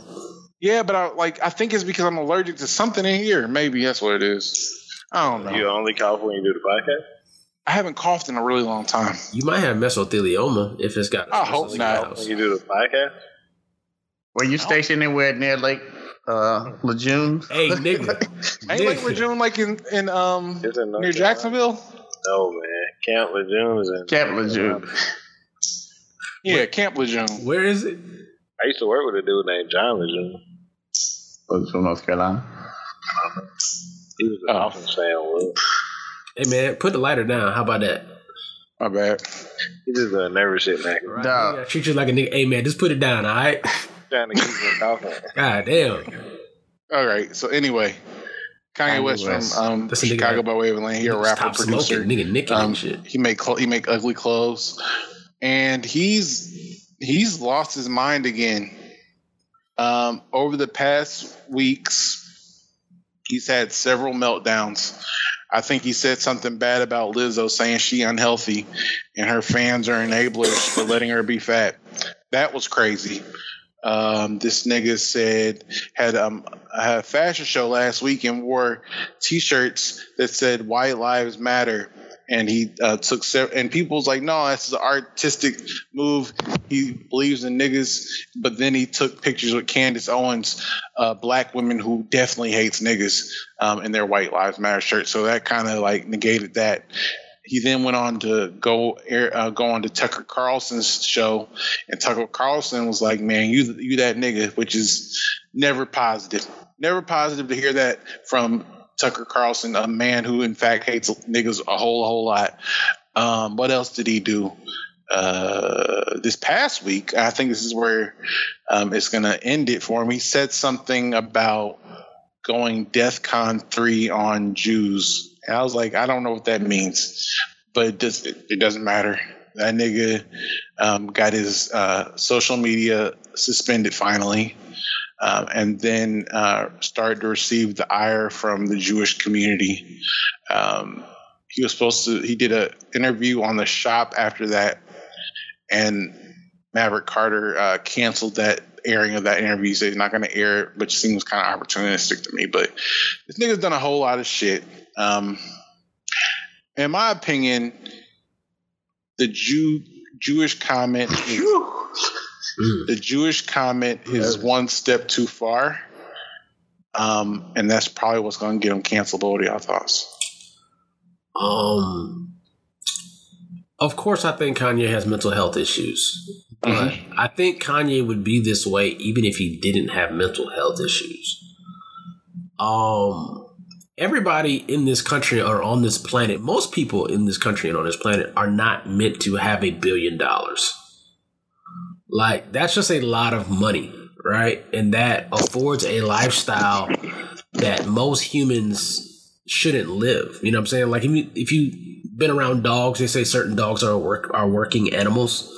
Yeah, but I think it's because I'm allergic to something in here. Maybe that's what it is. I don't know. You only cough when you do the podcast. I haven't coughed in a really long time. You might have mesothelioma if it's got. I hope not. When you do the podcast, were you stationed anywhere near Lake Lejeune? Hey, nigga, ain't Lake Lejeune like in near Jacksonville? No, man, Camp Lejeune is in Camp Lejeune. Yeah, Camp Lejeune. Where is it? I used to work with a dude named John Lejeune. Was from North Carolina. He was an awesome fan. Hey man, put the lighter down. How about that? My bad. You just a nervous shit, man. Right? Dog. I treat you like a nigga. Hey man, just put it down, all right? Trying to keep it talking. God damn. All right. So anyway, Kanye West from Chicago by way of Atlanta. He's a rapper, producer. Nigga, Nicky and shit. He make ugly clothes, and he's lost his mind again. Over the past weeks, he's had several meltdowns. I think he said something bad about Lizzo, saying she unhealthy and her fans are enablers for letting her be fat. That was crazy. This nigga had a fashion show last week and wore T-shirts that said "White Lives Matter," and he and people's like, no, that's an artistic move. He believes in niggas, but then he took pictures with Candace Owens, black women who definitely hates niggas, in their "White Lives Matter" shirt. So that kind of like negated that. He then went on to go on to Tucker Carlson's show, and Tucker Carlson was like, man, you that nigga, which is never positive. Never positive to hear that from Tucker Carlson, a man who in fact hates niggas a whole lot. What else did he do? This past week, I think this is where it's going to end it for him. He said something about going DEFCON 3 on Jews. And I was like, I don't know what that means, but it doesn't matter. That nigga got his social media suspended finally, and then started to receive the ire from the Jewish community. He was he did an interview on The Shop after that, and Maverick Carter canceled that airing of that interview. He said he's not going to air it, which seems kind of opportunistic to me. But this nigga's done a whole lot of shit. In my opinion, the Jewish comment is, one step too far, and that's probably what's going to get him canceled. What are your thoughts? Of course, I think Kanye has mental health issues. Mm-hmm. But I think Kanye would be this way even if he didn't have mental health issues. Everybody in this country or on this planet, most people in this country and on this planet are not meant to have $1 billion. Like, that's just a lot of money, right? And that affords a lifestyle that most humans shouldn't live. You know what I'm saying? Like, if you've been around dogs, they say certain dogs are working animals.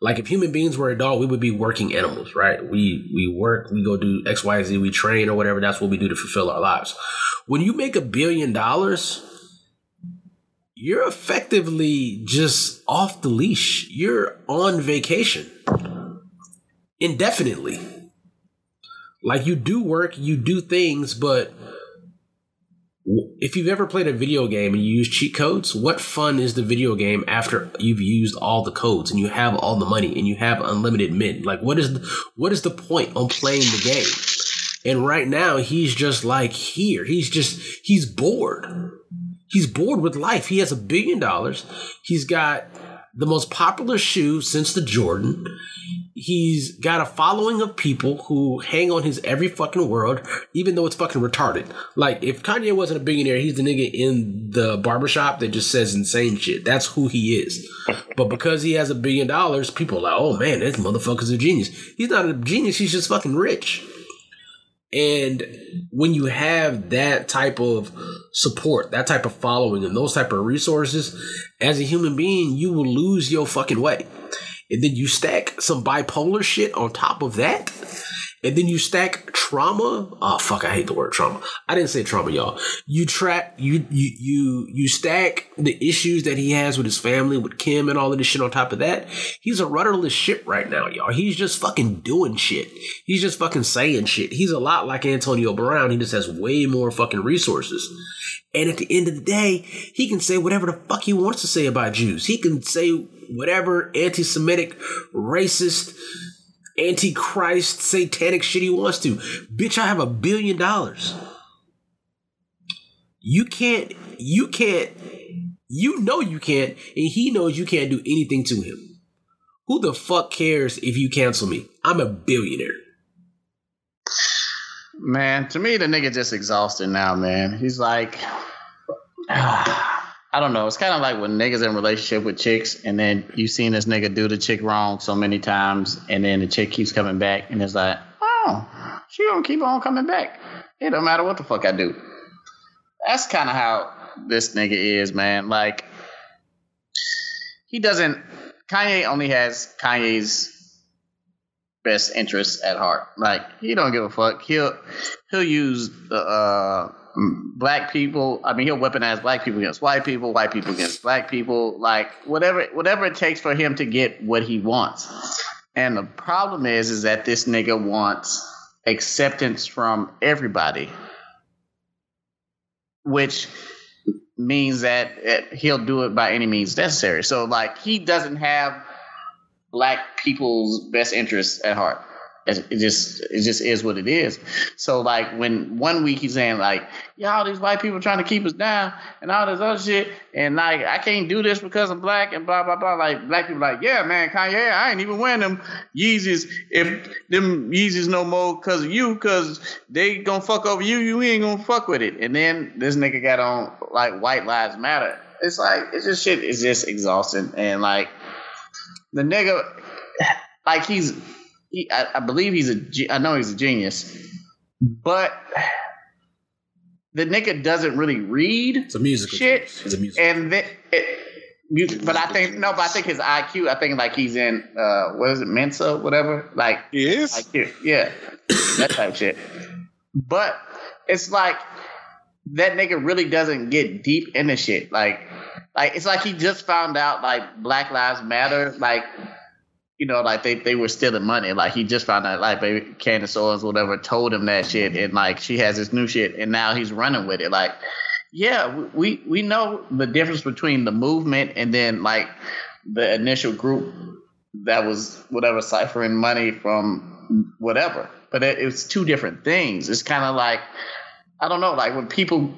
Like, if human beings were a dog, we would be working animals, right? We work, we go do X, Y, Z, we train or whatever. That's what we do to fulfill our lives. When you make $1 billion, you're effectively just off the leash. You're on vacation indefinitely. Like, you do work, you do things, but if you've ever played a video game and you use cheat codes, what fun is the video game after you've used all the codes and you have all the money and you have unlimited men? Like, what is the point on playing the game? And right now, he's just like here. He's bored. He's bored with life. He has $1 billion. He's got the most popular shoe since the Jordan. He's got a following of people who hang on his every fucking word, even though it's fucking retarded. Like, if Kanye wasn't a billionaire, he's the nigga in the barbershop that just says insane shit. That's who he is. But because he has $1 billion, people are like, oh man, this motherfucker's a genius. He's not a genius. He's just fucking rich. And when you have that type of support, that type of following, and those type of resources, as a human being, you will lose your fucking way. And then you stack some bipolar shit on top of that. And then you stack trauma. Oh, fuck, I hate the word trauma. I didn't say trauma, y'all. You stack the issues that he has with his family, with Kim and all of this shit on top of that. He's a rudderless ship right now, y'all. He's just fucking doing shit. He's just fucking saying shit. He's a lot like Antonio Brown. He just has way more fucking resources. And at the end of the day, he can say whatever the fuck he wants to say about Jews. He can say whatever anti-Semitic, racist, anti-Christ, satanic shit he wants to. Bitch, I have $1 billion. You can't, and he knows you can't do anything to him. Who the fuck cares if you cancel me? I'm $1 billionaire. Man, to me, the nigga just exhausted now, man. He's like, I don't know. It's kind of like when niggas in relationship with chicks, and then you seen this nigga do the chick wrong so many times, and then the chick keeps coming back, and it's like, oh, she gonna keep on coming back. It don't matter what the fuck I do. That's kind of how this nigga is, man. Like, he doesn't – Kanye only has Kanye's best interests at heart. Like, he don't give a fuck. He'll use the black people. I mean, he'll weaponize black people against white people, white people against black people, like whatever it takes for him to get what he wants. And the problem is that this nigga wants acceptance from everybody, which means that he'll do it by any means necessary. So, like, he doesn't have black people's best interests at heart. It just is what it is. So, like, when one week he's saying, like, yeah, all these white people trying to keep us down and all this other shit, and, like, I can't do this because I'm black and blah, blah, blah. Like, black people like, yeah, man, Kanye, I ain't even wearing them Yeezys no more because of you, because they gonna fuck over you. You ain't gonna fuck with it. And then this nigga got on, like, White Lives Matter. It's like, it's just shit. It's just exhausting. And, like, the nigga, like, I believe I know he's a genius, but the nigga doesn't really read. It's a musical shit. It's a musical. And I think his IQ. I think like he's in what is it, Mensa, whatever. Like yes, IQ, yeah, that type of shit. But it's like that nigga really doesn't get deep into shit. Like it's like he just found out like Black Lives Matter, like. You know, like they were stealing money. Like he just found out, like baby Candace Owens, whatever, told him that shit, and like she has this new shit, and now he's running with it. Like, yeah, we know the difference between the movement and then like the initial group that was whatever ciphering money from whatever, but it's two different things. It's kind of like I don't know, like when people.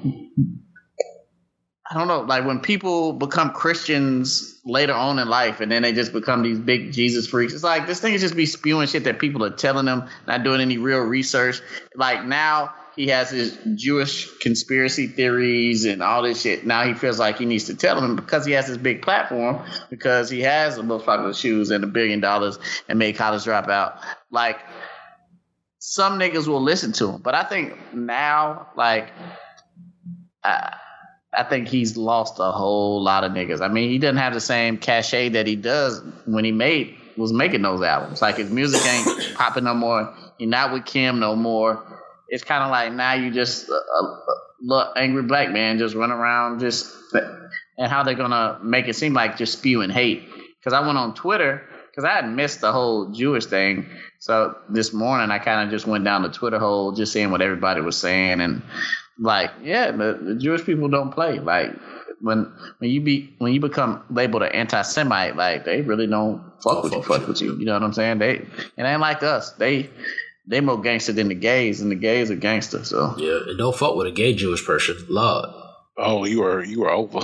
I don't know, like when people become Christians later on in life and then they just become these big Jesus freaks. It's like this thing is just be spewing shit that people are telling them, not doing any real research. Like now he has his Jewish conspiracy theories and all this shit. Now he feels like he needs to tell them because he has this big platform, because he has the most popular shoes and $1 billion and made college drop out. Like some niggas will listen to him. But I think now, like I think he's lost a whole lot of niggas. I mean, he doesn't have the same cachet that he does when he was making those albums. Like his music ain't popping no more. You're not with Kim no more. It's kind of like now you just a angry black man just run around just and how they're gonna make it seem like just spewing hate. Because I went on Twitter because I had missed the whole Jewish thing. So this morning I kind of just went down the Twitter hole just seeing what everybody was saying and. Like, yeah, the Jewish people don't play. Like, when you become labeled an anti-Semite, like they really don't fuck with you. You know what I'm saying? It ain't like us. They more gangster than the gays, and the gays are gangster. So yeah, and don't fuck with a gay Jewish person, Lord. Oh, you are over.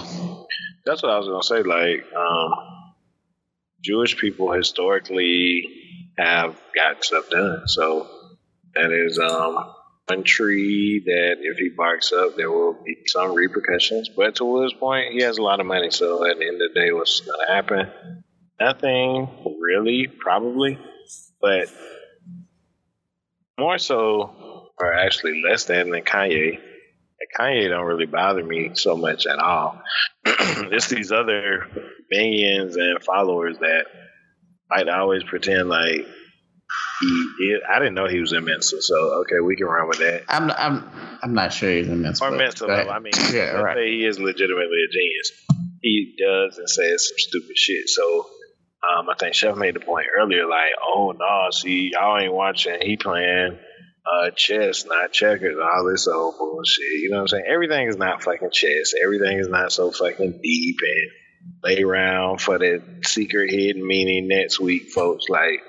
That's what I was gonna say. Like, Jewish people historically have got stuff done. So that is one tree that if he barks up, there will be some repercussions. But to Will's point, he has a lot of money. So at the end of the day, what's going to happen? Nothing, really, probably. But more so, or actually less than Kanye. Kanye don't really bother me so much at all. It's these other minions and followers that might always pretend like, I didn't know he was in Mensa, so okay, we can run with that. I'm not sure he's in Mensa. Or Mensa, though. I mean, yeah, right. Say he is legitimately a genius. He does and says some stupid shit. So I think Chef made the point earlier, like, oh no, see, y'all ain't watching. He playing chess, not checkers, all this old bullshit. You know what I'm saying? Everything is not fucking chess. Everything is not so fucking deep and lay around for the secret hidden meaning next week, folks. Like.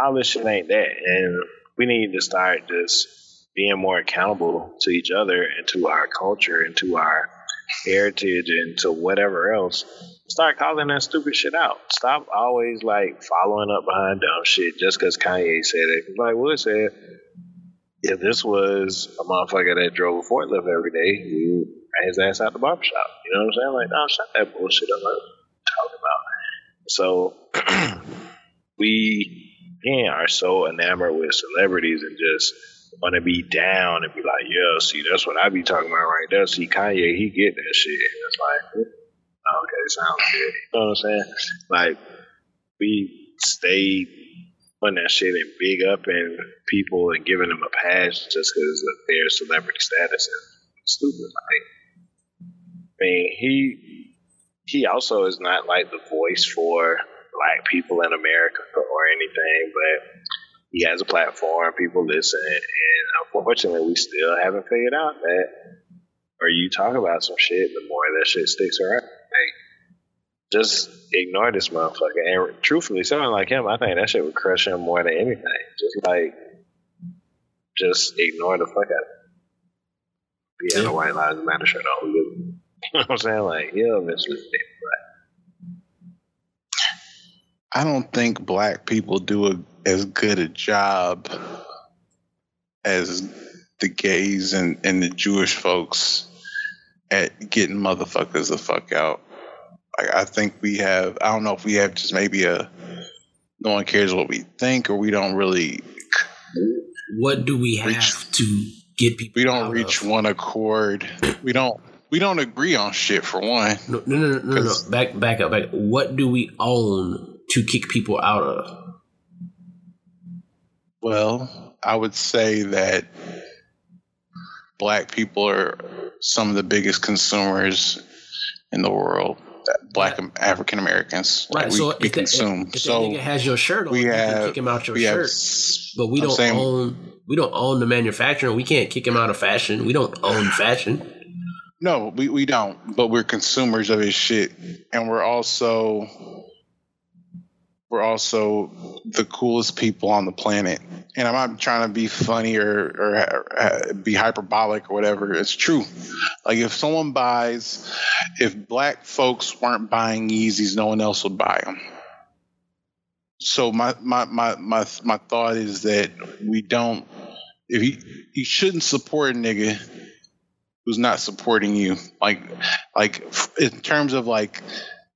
All this shit ain't that, and we need to start just being more accountable to each other and to our culture and to our heritage and to whatever else. Start calling that stupid shit out. Stop always, like, following up behind dumb shit just because Kanye said it. Like Wood said, if this was a motherfucker that drove a forklift every day, he would bring his ass out the barbershop. You know what I'm saying? Like, no, shut that bullshit up. Like, talking about. So, we... Again, are so enamored with celebrities and just want to be down and be like, yeah, see, that's what I be talking about right there. See, Kanye, he get that shit. And it's like, okay, sounds good. You know what I'm saying? Like, we stay on that shit and big up in people and giving them a pass just because of their celebrity status. And stupid. Like, I mean, he also is not like the voice for black people in America or anything, but he has a platform, people listen, and unfortunately we still haven't figured out that, or you talk about some shit, the more that shit sticks around. Like, just ignore this motherfucker. And truthfully, someone like him, I think that shit would crush him more than anything. Just ignore the fuck out of him. He had a White Lives Matter shirt on. You know what I'm saying? Like, he'll eventually stay black. I don't think black people do as good a job as the gays and the Jewish folks at getting motherfuckers the fuck out. Like, I think we have, I don't know if we have just maybe no one cares what we think, or we don't really. What do we have to get people? We don't reach one accord. We don't agree on shit for one. No. Back up. What do we own to kick people out of? Well, I would say that black people are some of the biggest consumers in the world. Black African Americans, right? Like, so we consume. If so that nigga has your shirt on, we can kick him out your shirt. But we don't own the manufacturer. We can't kick him out of fashion. We don't own fashion. No, we don't. But we're consumers of his shit, and we're also the coolest people on the planet. And I'm not trying to be funny or be hyperbolic or whatever. It's true. Like, if black folks weren't buying Yeezys, no one else would buy them. So my thought is that we don't. If you shouldn't support a nigga who's not supporting you. Like in terms of like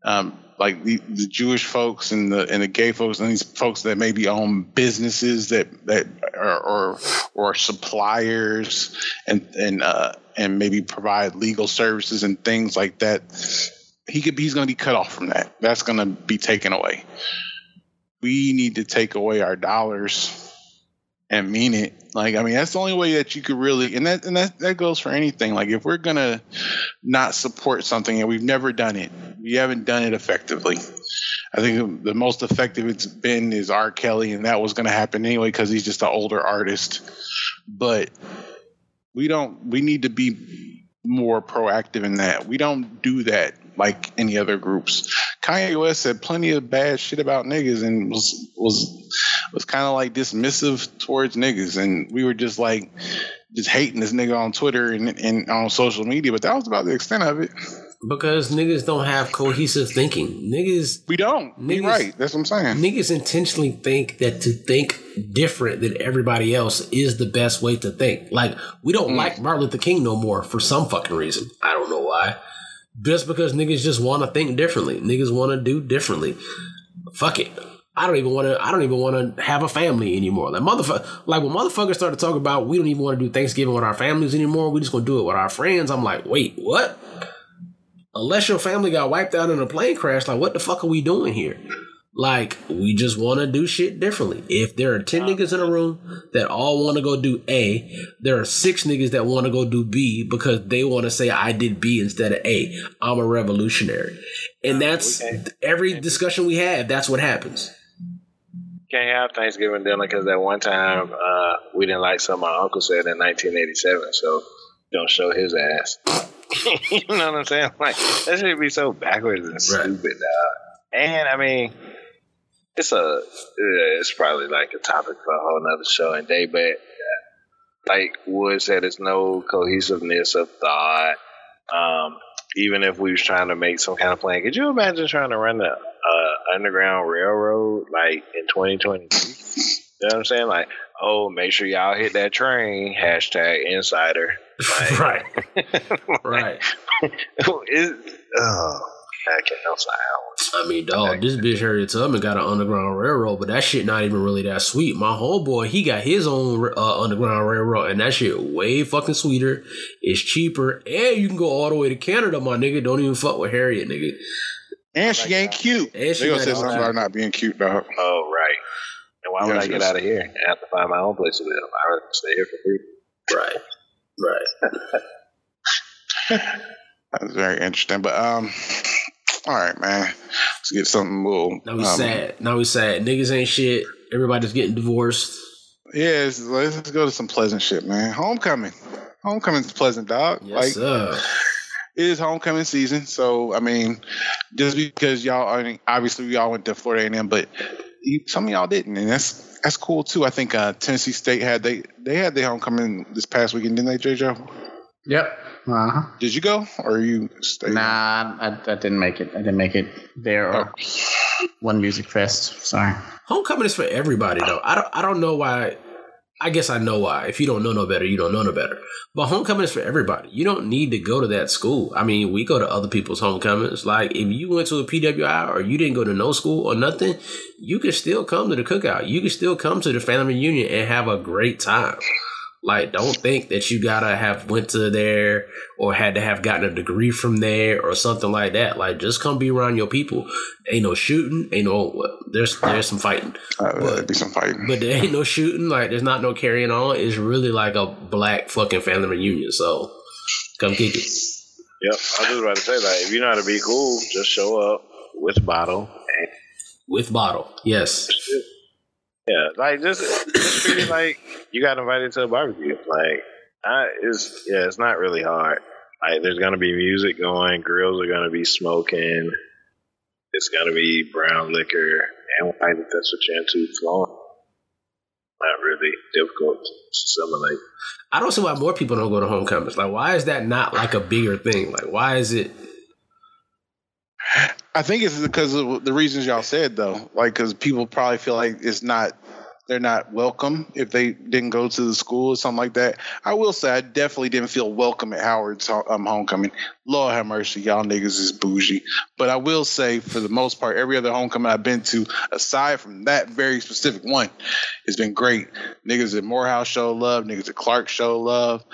the Jewish folks and the gay folks and these folks that maybe own businesses that are or suppliers and maybe provide legal services and things like that, he's going to be cut off from that. That's going to be taken away. We need to take away our dollars and mean it. Like, I mean, that's the only way that you could really, and that goes for anything. Like, if we're going to not support something, and we've never done it, we haven't done it effectively. I think the most effective it's been is R. Kelly, and that was going to happen anyway because he's just an older artist. But we need to be more proactive in that. We don't do that like any other groups. Kanye West said plenty of bad shit about niggas and was kind of like dismissive towards niggas, and we were just like hating this nigga on Twitter and on social media, but that was about the extent of it. Because niggas don't have cohesive thinking. We don't. You're right. That's what I'm saying. Niggas intentionally think that to think different than everybody else is the best way to think. Like, we don't like Martin Luther King no more for some fucking reason. I don't know why. Just because niggas just want to think differently. Niggas want to do differently. Fuck it. I don't even want to have a family anymore. Like when motherfuckers started talking about we don't even want to do Thanksgiving with our families anymore. We just going to do it with our friends. I'm like, wait, what? Unless your family got wiped out in a plane crash, like what the fuck are we doing here? Like, we just want to do shit differently. If there are 10 niggas in a room that all want to go do A, there are 6 niggas that want to go do B because they want to say I did B instead of A. I'm a revolutionary. And that's every discussion we have. That's what happens. Can't have Thanksgiving dinner because that one time we didn't like something my uncle said in 1987. So don't show his ass. You know what I'm saying? Like, that should be so backwards and stupid, dog. And I mean, it's probably like a topic for a whole nother show and day, but like Wood said, there's no cohesiveness of thought. Even if we was trying to make some kind of plan, could you imagine trying to run the Underground Railroad like in 2022? You know what I'm saying? Like, oh, make sure y'all hit that train. #insider. Like, right. Like, right. I mean, dog, this bitch Harriet Tubman got an Underground Railroad, but that shit not even really that sweet. My homeboy, he got his own Underground Railroad, and that shit way fucking sweeter. It's cheaper, and you can go all the way to Canada, my nigga. Don't even fuck with Harriet, nigga. And she ain't cute. They gonna say something about not being cute, dog. Oh, right. And why would I get out of here? I have to find my own place to live. I'd rather stay here for free. Right. That's very interesting. But all right, man. Let's get something little. Now we sad. Niggas ain't shit. Everybody's getting divorced. Yeah, let's go to some pleasant shit, man. Homecoming. Homecoming's pleasant, dog. Yes, sir. It is homecoming season, so I mean, just because y'all, obviously we all went to Florida A&M, but some of y'all didn't, and that's cool too. I think Tennessee State had they had their homecoming this past weekend, didn't they, JJ? Yep. Uh-huh. Did you go, or you stayed? Nah, I didn't make it. I didn't make it there or One Music Fest. Sorry. Homecoming is for everybody, though. I don't know why. I guess I know why. If you don't know no better, you don't know no better. But homecoming is for everybody. You don't need to go to that school. I mean, we go to other people's homecomings. Like, if you went to a PWI or you didn't go to no school or nothing, you can still come to the cookout. You can still come to the family reunion and have a great time. Like, don't think that you gotta have went to there or had to have gotten a degree from there or something like that. Like, just come be around your people. Ain't no shooting. Ain't no there's some fighting. There'd be some fighting, but there ain't no shooting. Like, there's not no carrying on. It's really like a black fucking family reunion. So come kick it. Yep, I was about to say, like, if you know how to be cool, just show up with bottle. With bottle, yes. Yeah, like just treat it like you got invited to a barbecue. Like, it's not really hard. Like, there's gonna be music going, grills are gonna be smoking, it's gonna be brown liquor, and I think that's what you're into flowing. Not really difficult to assimilate. I don't see why more people don't go to homecomings. Like, why is that not like a bigger thing? Like, why is it? I think it's because of the reasons y'all said, though. Like, because people probably feel like they're not welcome if they didn't go to the school or something like that. I will say I definitely didn't feel welcome at Howard's homecoming. Lord have mercy, y'all niggas is bougie. But I will say, for the most part, every other homecoming I've been to, aside from that very specific one, has been great. Niggas at Morehouse show love. Niggas at Clark show love.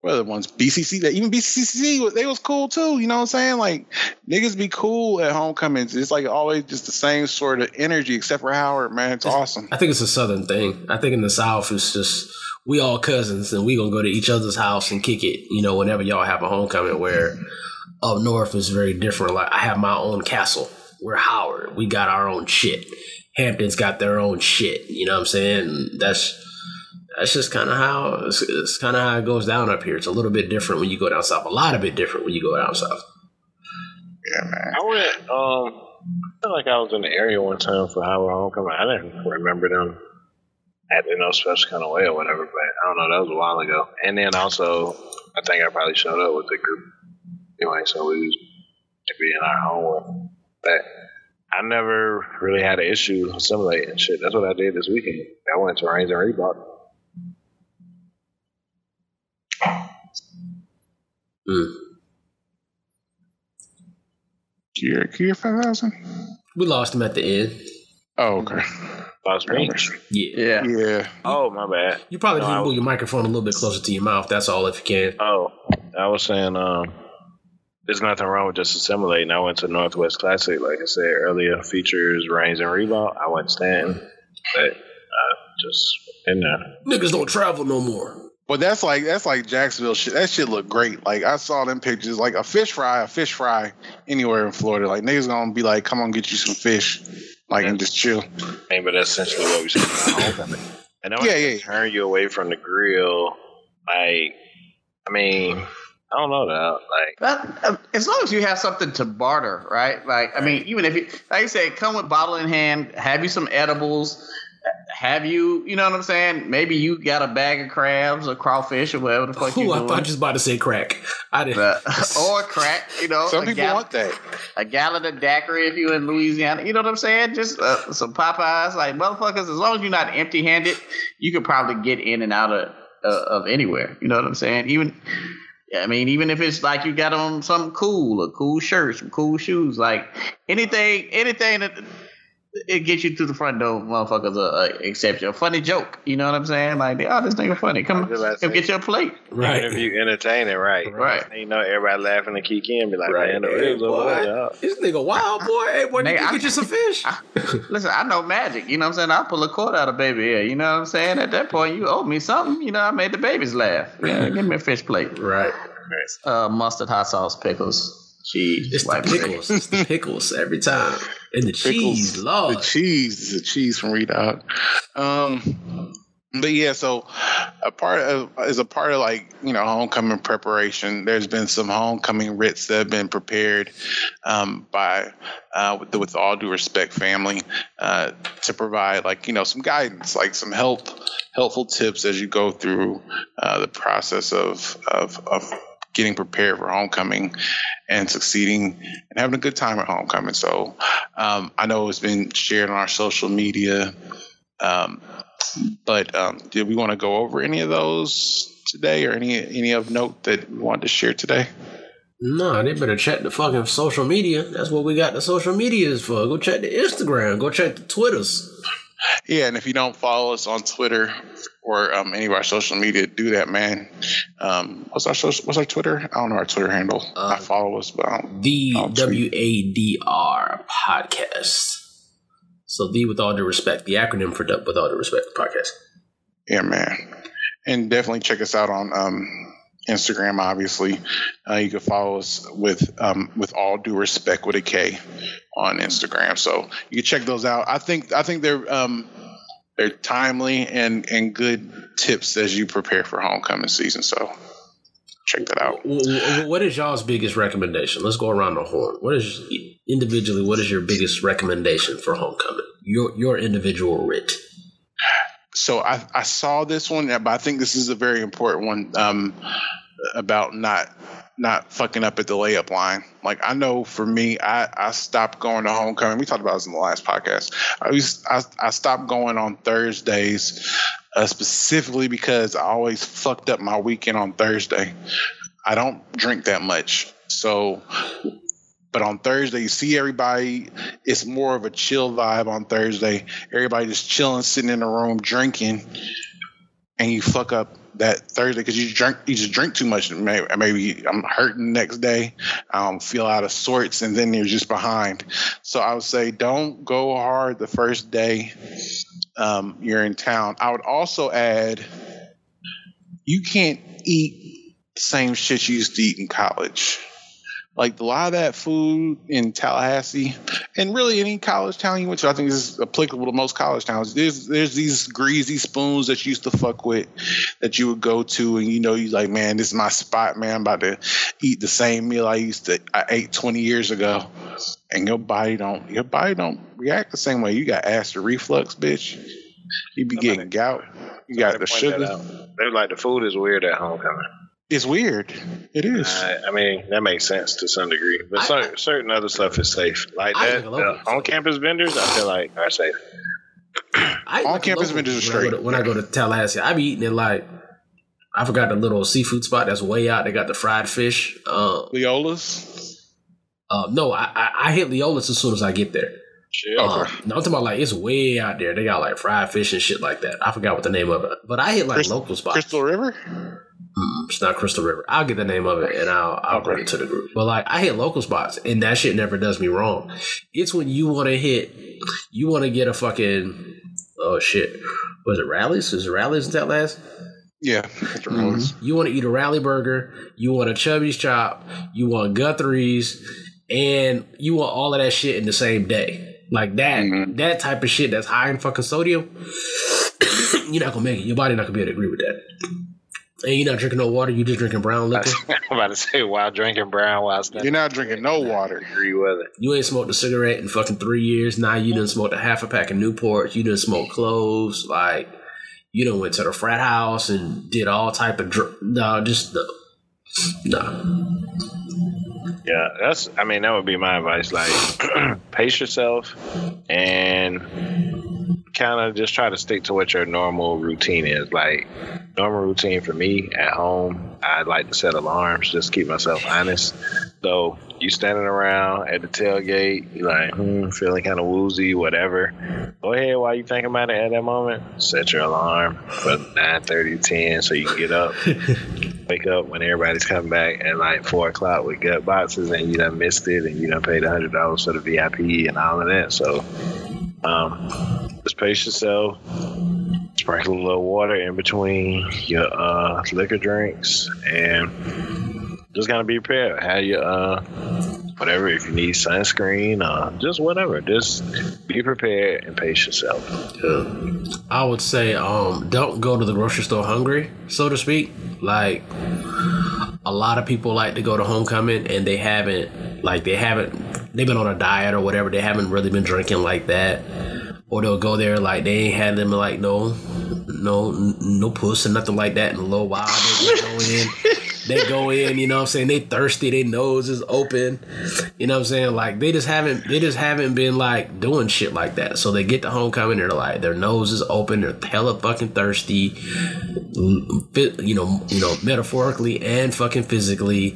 What other ones? BCC. Even BCC, they was cool too. You know what I'm saying? Like, niggas be cool at homecomings. It's like always just the same sort of energy, except for Howard, man. It's awesome. I think it's a Southern thing. I think in the South, it's just we all cousins and we gonna go to each other's house and kick it. You know, whenever y'all have a homecoming, where up north is very different. Like, I have my own castle. We're Howard. We got our own shit. Hampton's got their own shit. You know what I'm saying? That's just kind of how it's kind of how it goes down up here. It's a little bit different when you go down south. A lot of bit different when you go down south. Yeah, man. I went. I feel like I was in the area one time for Howard homecoming. I didn't remember them acting no special kind of way or whatever. But I don't know. That was a while ago. And then also, I think I probably showed up with the group anyway. So we used to be in our homework. But I never really had an issue assimilating shit. That's what I did this weekend. I went to Raines and Ribault. You're 5,000? We lost him at the end. Oh, okay. Lost me? Yeah. Oh, my bad. You probably need to move your microphone a little bit closer to your mouth. That's all, if you can. Oh, I was saying there's nothing wrong with just assimilating. I went to Northwest Classic, like I said earlier, features Raines and Ribault. I went standing, but just in there. Niggas don't travel no more. But that's like Jacksonville shit. That shit look great. Like, I saw them pictures. Like, a fish fry anywhere in Florida. Like, niggas gonna be like, come on, get you some fish. Like, and just chill. Hey, but that's essentially what we said about homecoming. And I turn you away from the grill. Like, I mean, I don't know that. Like, but, as long as you have something to barter, right? Like, I mean, even if you, like you said, come with bottle in hand, have you some edibles. Have you know what I'm saying? Maybe you got a bag of crabs or crawfish or whatever the fuck you doing. I thought you was about to say crack. I didn't. Or crack, you know. Some people want that. A gallon of daiquiri if you're in Louisiana. You know what I'm saying? Just some Popeyes. Like, motherfuckers, as long as you're not empty-handed, you could probably get in and out of anywhere. You know what I'm saying? Even if it's like you got on something cool, a cool shirt, some cool shoes, like anything that... It gets you through the front door, motherfuckers. Accept your funny joke. You know what I'm saying? Like, this nigga funny. Come get your plate. Right. If you entertain it, right. And you know, everybody laughing and kicking and be like, right. Man, the ribs over. This nigga wild boy. Hey, boy, nigga, get you some fish. Listen, I know magic. You know what I'm saying? I'll pull a quarter out of baby here. You know what I'm saying? At that point, you owe me something. You know, I made the babies laugh. Yeah, give me a fish plate. Right. Grace. Mustard, hot sauce, pickles, cheese. It's the pickles. It's the pickles every time. And the cheese, Lord. The cheese from Redog. But yeah, so a part of like, you know, homecoming preparation, there's been some homecoming writs that have been prepared by, with all due respect, family, to provide like, you know, some guidance, like some helpful tips as you go through the process of getting prepared for homecoming and succeeding and having a good time at homecoming. So I know it's been shared on our social media. But did we want to go over any of those today or any of note that we wanted to share today? No, they better check the fucking social media. That's what we got the social medias for. Go check the Instagram. Go check the Twitters. Yeah, and if you don't follow us on Twitter or any of our social media, do that, man. What's our Twitter? I don't know our Twitter handle. I follow us, but I don't. WADR Podcast. So the With All Due Respect, the acronym for the With All Due Respect podcast. Yeah, man. And definitely check us out on Instagram, obviously. You can follow us with All Due Respect with a K on Instagram. So you can check those out. I think they're timely and good tips as you prepare for homecoming season. So check that out. What is y'all's biggest recommendation? Let's go around the horn. What is your biggest recommendation for homecoming? Your individual writ. So I saw this one, but I think this is a very important one about not fucking up at the layup line. Like, I know for me, I stopped going to homecoming. We talked about this in the last podcast. I stopped going on Thursdays specifically because I always fucked up my weekend on Thursday. I don't drink that much. So, but on Thursday, you see everybody. It's more of a chill vibe on Thursday. Everybody just chilling, sitting in the room, drinking. And you fuck up that Thursday because you just drink too much. Maybe I'm hurting the next day. I feel out of sorts, and then you're just behind. So I would say don't go hard the first day you're in town. I would also add you can't eat the same shit you used to eat in college. Like a lot of that food in Tallahassee and really any college town you went to, I think this is applicable to most college towns. There's these greasy spoons that you used to fuck with that you would go to and, you know, you're like, man, this is my spot, man. I'm about to eat the same meal I ate 20 years ago. And your body don't react the same way. You got acid reflux, bitch. You be getting gout. You got the sugar. They're like, the food is weird at homecoming. It's weird. It is. I mean, that makes sense to some degree, but certain other stuff is safe. Like that on-campus vendors, I feel like are safe. On-campus vendors are straight. When I go to Tallahassee, I be eating it like I forgot the little seafood spot that's way out. They got the fried fish. Leola's. No, I hit Leola's as soon as I get there. Yeah. No, I'm talking about like it's way out there. They got like fried fish and shit like that. I forgot what the name of it, but I hit like local spots. Crystal River. It's not Crystal River. I'll get the name of it and I'll bring it to the group. But like I hit local spots and that shit never does me wrong. It's when you want to get a fucking Was it Rally's? Is it Rally's in Tallahassee? Yeah. Mm-hmm. You want to eat a Rally burger, you want a Chubby's chop, you want Guthrie's, and you want all of that shit in the same day. Like that that type of shit that's high in fucking sodium, you're not gonna make it. Your body not gonna be able to agree with that. And you're not drinking no water. You're just drinking brown liquor. I'm about to say, while drinking brown, while you're not drinking no water. You ain't smoked a cigarette in fucking 3 years. Now you done smoked a half a pack of Newports. You done smoked cloves. Like, you done went to the frat house and did all type of No. Yeah, that would be my advice. Like, pace yourself and kind of just try to stick to what your normal routine is. Like, normal routine for me at home, I like to set alarms, just keep myself honest. So you standing around at the tailgate, you're like, feeling kind of woozy, whatever. Go ahead, while you think about it at that moment, set your alarm for 9:30, 10, so you can get up. Wake up when everybody's coming back at like 4 o'clock with gut boxes, and you done missed it, and you done paid $100 for the VIP and all of that. So just pace yourself, sprinkle a little water in between your liquor drinks, and just gotta be prepared. Have your whatever, if you need sunscreen, just whatever. Just be prepared and pace yourself. Yeah. I would say don't go to the grocery store hungry, so to speak. Like, a lot of people like to go to homecoming and they've been on a diet or whatever. They haven't really been drinking like that. Or they'll go there like they ain't had them like no puss or nothing like that in a little while. They go in, you know what I'm saying? They thirsty, their nose is open. You know what I'm saying? Like, they just haven't been like doing shit like that. So they get to homecoming, they're like, their nose is open, they're hella fucking thirsty, you know, metaphorically and fucking physically.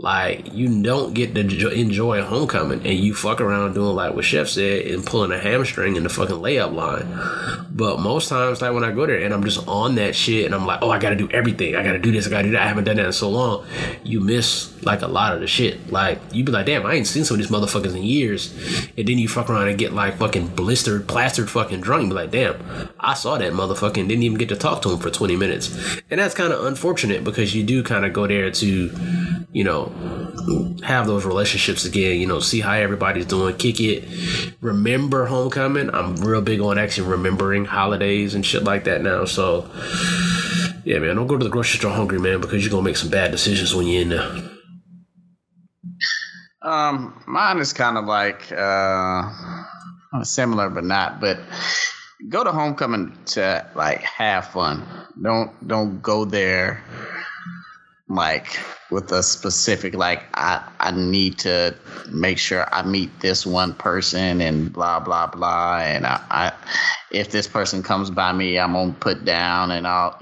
Like, you don't get to enjoy homecoming, and you fuck around doing like what Chef said and pulling a hamstring in the fucking layup line. But most times, like when I go there and I'm just on that shit and I'm like, oh, I gotta do everything, I gotta do this, I gotta do that, I haven't done that in so long, you miss like a lot of the shit. Like, you be like, damn, I ain't seen some of these motherfuckers in years, and then you fuck around and get like fucking blistered, plastered, fucking drunk. You be like, damn, I saw that motherfucker and didn't even get to talk to him for 20 minutes. And that's kind of unfortunate, because you do kind of go there to, you know, have those relationships again, you know, see how everybody's doing, kick it, remember homecoming. I'm real big on actually remembering holidays and shit like that now. So yeah, man, don't go to the grocery store hungry, man, because you're gonna make some bad decisions when you're in there. Mine is kind of like similar but not, but go to homecoming to like have fun. Don't go there like with a specific, like, I need to make sure I meet this one person and blah, blah, blah. And I if this person comes by me, I'm going to put down and all.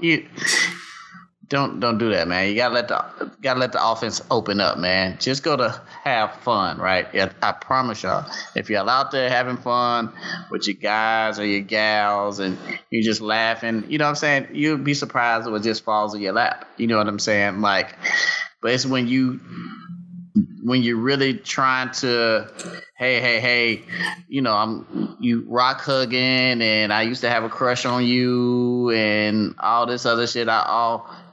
Don't do that, man. You got to let the offense open up, man. Just go to have fun, right? I promise y'all, if you're out there having fun with your guys or your gals and you're just laughing, you know what I'm saying? You'd be surprised what just falls in your lap. You know what I'm saying? Like, but it's when you're really trying to, hey, you know, you rock hugging and I used to have a crush on you and all this other shit.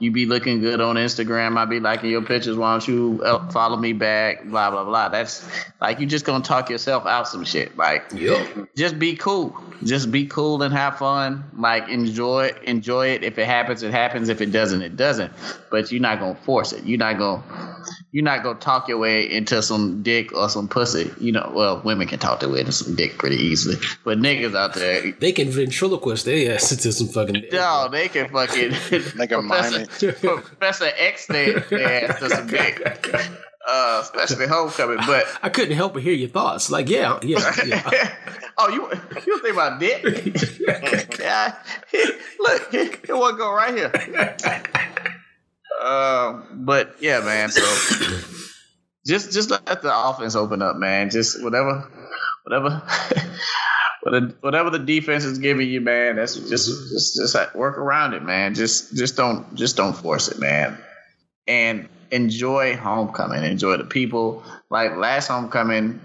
You be looking good on Instagram. I be liking your pictures. Why don't you follow me back? Blah, blah, blah. That's like, you just going to talk yourself out some shit. Like, yep. Just be cool. Just be cool and have fun. Like, enjoy it. If it happens, it happens. If it doesn't, it doesn't. But you're not going to force it. You're not going to talk your way into some dick or some pussy. You know, well, women can talk their way into some dick pretty easily. But niggas out there, they can ventriloquist their ass into some fucking dick. No, they can fucking like a mime. Professor X their ass to some dick. Especially homecoming, but I couldn't help but hear your thoughts. Like, yeah. Oh, you think about dick? Yeah. Look, it won't go right here. But yeah, man. So just let the offense open up, man. Just whatever the defense is giving you, man. That's just work around it, man. Just don't force it, man. And enjoy homecoming. Enjoy the people. Like last homecoming,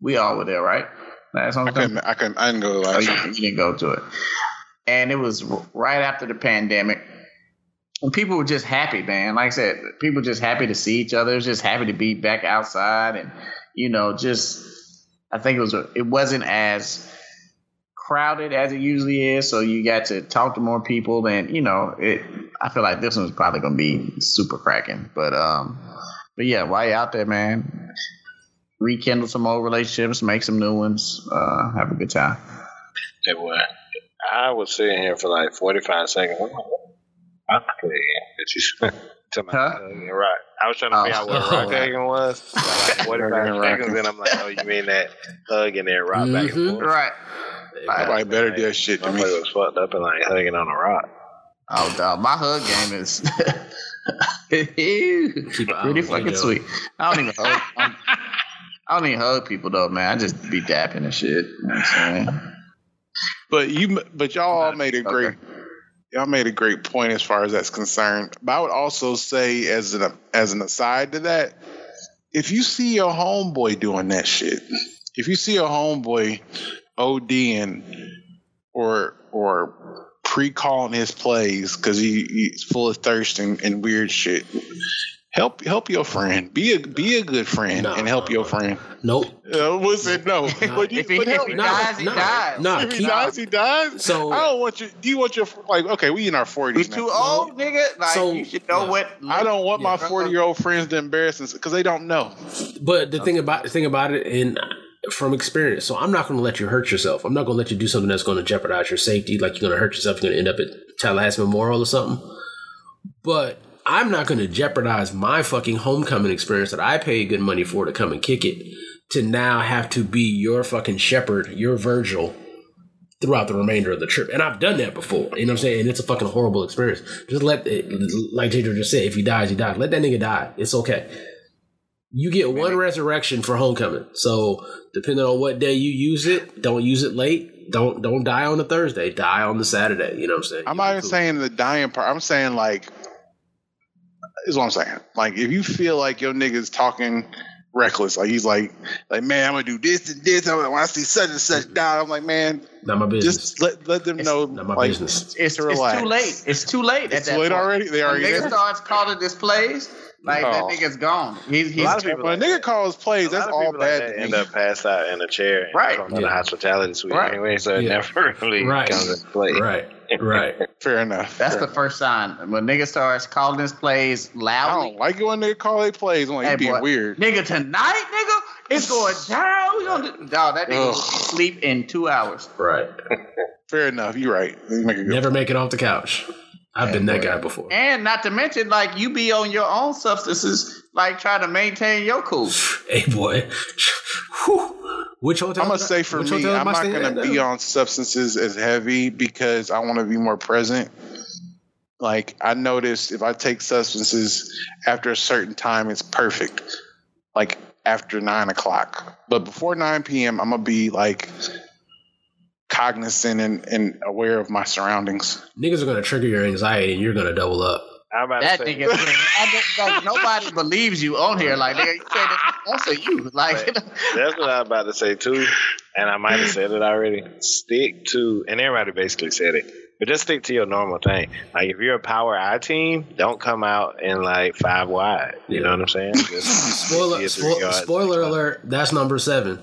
we all were there, right? Last homecoming, I didn't go to last. You didn't go to it, and it was right after the pandemic. And people were just happy, man. Like I said, people just happy to see each other. Just happy to be back outside, and you know, just I think it wasn't as crowded as it usually is. So you got to talk to more people, and you know, it. I feel like this one's probably gonna be super cracking, but yeah, while you're out there, man, rekindle some old relationships, make some new ones, have a good time. Hey, boy, I was sitting here for like 45 seconds. I to my right. I was trying to figure out what rock hugging was. So like 45 seconds, and I'm like, oh, you mean that hug and then rock back and forth? Right. Nobody better do that shit than me. Somebody was fucked up and like hugging on a rock. Oh, dog. My hug game is pretty fucking sweet. I don't even hug people though, man. I just be dapping and shit. You know what I'm saying? But y'all all made a great. Y'all made a great point as far as that's concerned. But I would also say, as an aside to that, if you see your homeboy doing that shit, if you see a homeboy ODing or pre-calling his plays because he's full of thirst and weird shit, Help your friend. Be a good friend and help your friend. Nope. If he dies, he dies. So I don't want you. Do you want your okay? We in our 40s. You too old, nigga. Like so, you should know what. I don't want my 40-year-old friends to embarrass us because they don't know. But the thing about it, and from experience, so I'm not going to let you hurt yourself. I'm not going to let you do something that's going to jeopardize your safety. Like you're going to hurt yourself. You're going to end up at Tallahassee Memorial or something. But I'm not going to jeopardize my fucking homecoming experience that I paid good money for to come and kick it to now have to be your fucking shepherd, your Virgil throughout the remainder of the trip. And I've done that before. You know what I'm saying? And it's a fucking horrible experience. Just let it, like J.J. just said, if he dies, he dies. Let that nigga die. It's okay. You get one resurrection for homecoming. So depending on what day you use it, don't use it late. Don't die on the Thursday. Die on the Saturday. You know what I'm saying? I'm not even saying the dying part. I'm saying like, is what I'm saying. Like, if you feel like your nigga's talking reckless, like he's like man, I'm gonna do this and this. When I see such and such die, I'm like, man, not my business. Just let them know. Not my business. It's too late. It's too late. It's too late already. They already. Nigga starts calling his plays. Like that nigga's gone. He's a lot of people. When a nigga calls plays, that's all bad. Like that end up passed out in a chair. Right. On the hospitality suite anyway, so it never really comes into play. Right. Fair enough. That's the first sign when nigga starts calling his plays loudly. I don't like it when they call their plays. I'm like, you being weird, nigga. Tonight, nigga, it's going down. That nigga will sleep in 2 hours. Right. Fair enough. You're right. Never make it off the couch. I've been that guy before. And not to mention, like, you be on your own substances, like, trying to maintain your cool. Hey, boy. Which hotel? I'm going to say for me, I'm not going to be on substances as heavy because I want to be more present. Like, I noticed if I take substances after a certain time, it's perfect. Like, after 9 o'clock. But before 9 p.m., I'm going to be, like, cognizant and aware of my surroundings. Niggas are going to trigger your anxiety and you're going to double up. That nigga, like, nobody believes you on here. Like, nigga, you said that's you. Like, that's what I was about to say too. And I might have said it already. Stick to, and everybody basically said it, but just stick to your normal thing. Like, if you're a power I team, don't come out in like 5 wide. You know what I'm saying? Just spoiler alert, that's number 7.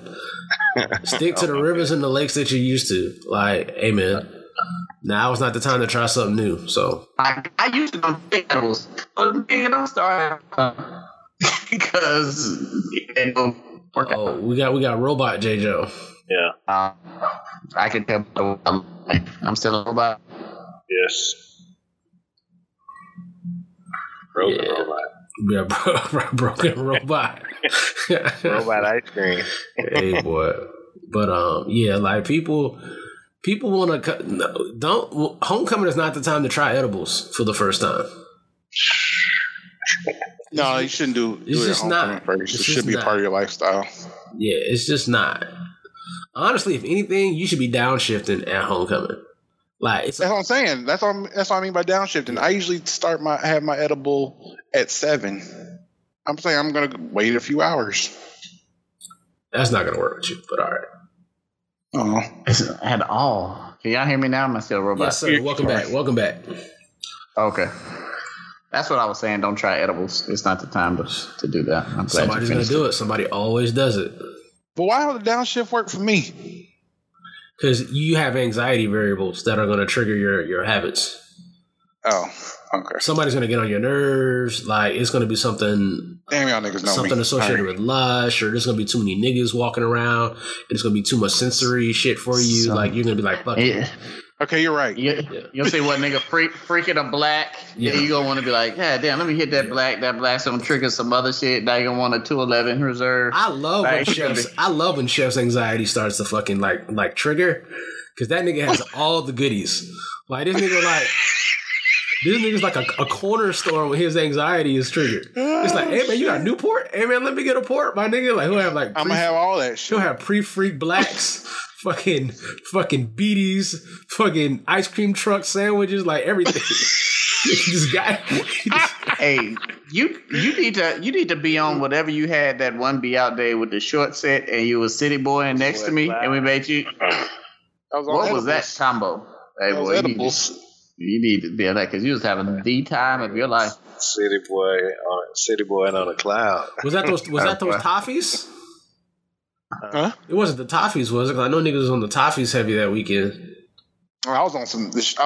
Stick to the rivers and the lakes that you're used to. Like, hey, man, now is not the time to try something new. So I used to do edibles, but I started because it don't work out. Oh, we got robot J. Joe. Yeah, I can tell. I'm still a robot. Yes. Robot. Yeah, broken robot. Robot ice cream. Hey, boy. But, yeah, like, people want to... Homecoming is not the time to try edibles for the first time. No, you shouldn't do it at homecoming first. It should be a part of your lifestyle. Yeah, it's just not. Honestly, if anything, you should be downshifting at homecoming. Like, that's what I'm saying. That's what I mean by downshifting. I usually have my edible at 7. I'm saying I'm going to wait a few hours. That's not going to work with you, but all right. Oh, at all. Can y'all hear me now? I'm still a robot. Yes, sir. Welcome back. Okay. That's what I was saying. Don't try edibles. It's not the time to do that. I'm glad somebody's going to do it. Somebody always does it. But why don't the downshift work for me? Because you have anxiety variables that are going to trigger your habits. Oh, okay. Somebody's going to get on your nerves. Like, it's going to be something. Damn, y'all niggas know something me. Associated with Lush, or there's going to be too many niggas walking around, and it's going to be too much sensory shit for you. So, like, you're going to be like, fuck it. Okay, you're right. You'll see what nigga freaking a black. Yeah, you gonna want to be like, yeah, damn, let me hit that black. That black's gonna trigger some other shit. Now you gonna want a 211 reserve. I love when chef's anxiety starts to fucking like trigger, because that nigga has all the goodies. Like, this nigga's like a corner store where his anxiety is triggered. It's like, hey man, you got Newport? Hey man, let me get a port, my nigga. Like, he'll have like I'm gonna have all that shit. He'll have pre-freak blacks. Fucking beaties, fucking ice cream truck sandwiches, like everything. Hey, you need to be on whatever you had that one be out day with the short set, and you was city boying next to me, and we made you. What was that combo? Hey, boy, You needed to be that because you was having the time of your life. City boy, and on a cloud. Was that those Toffees? Huh? It wasn't the Toffees, was it? 'Cause I know niggas was on the Toffees heavy that weekend. I was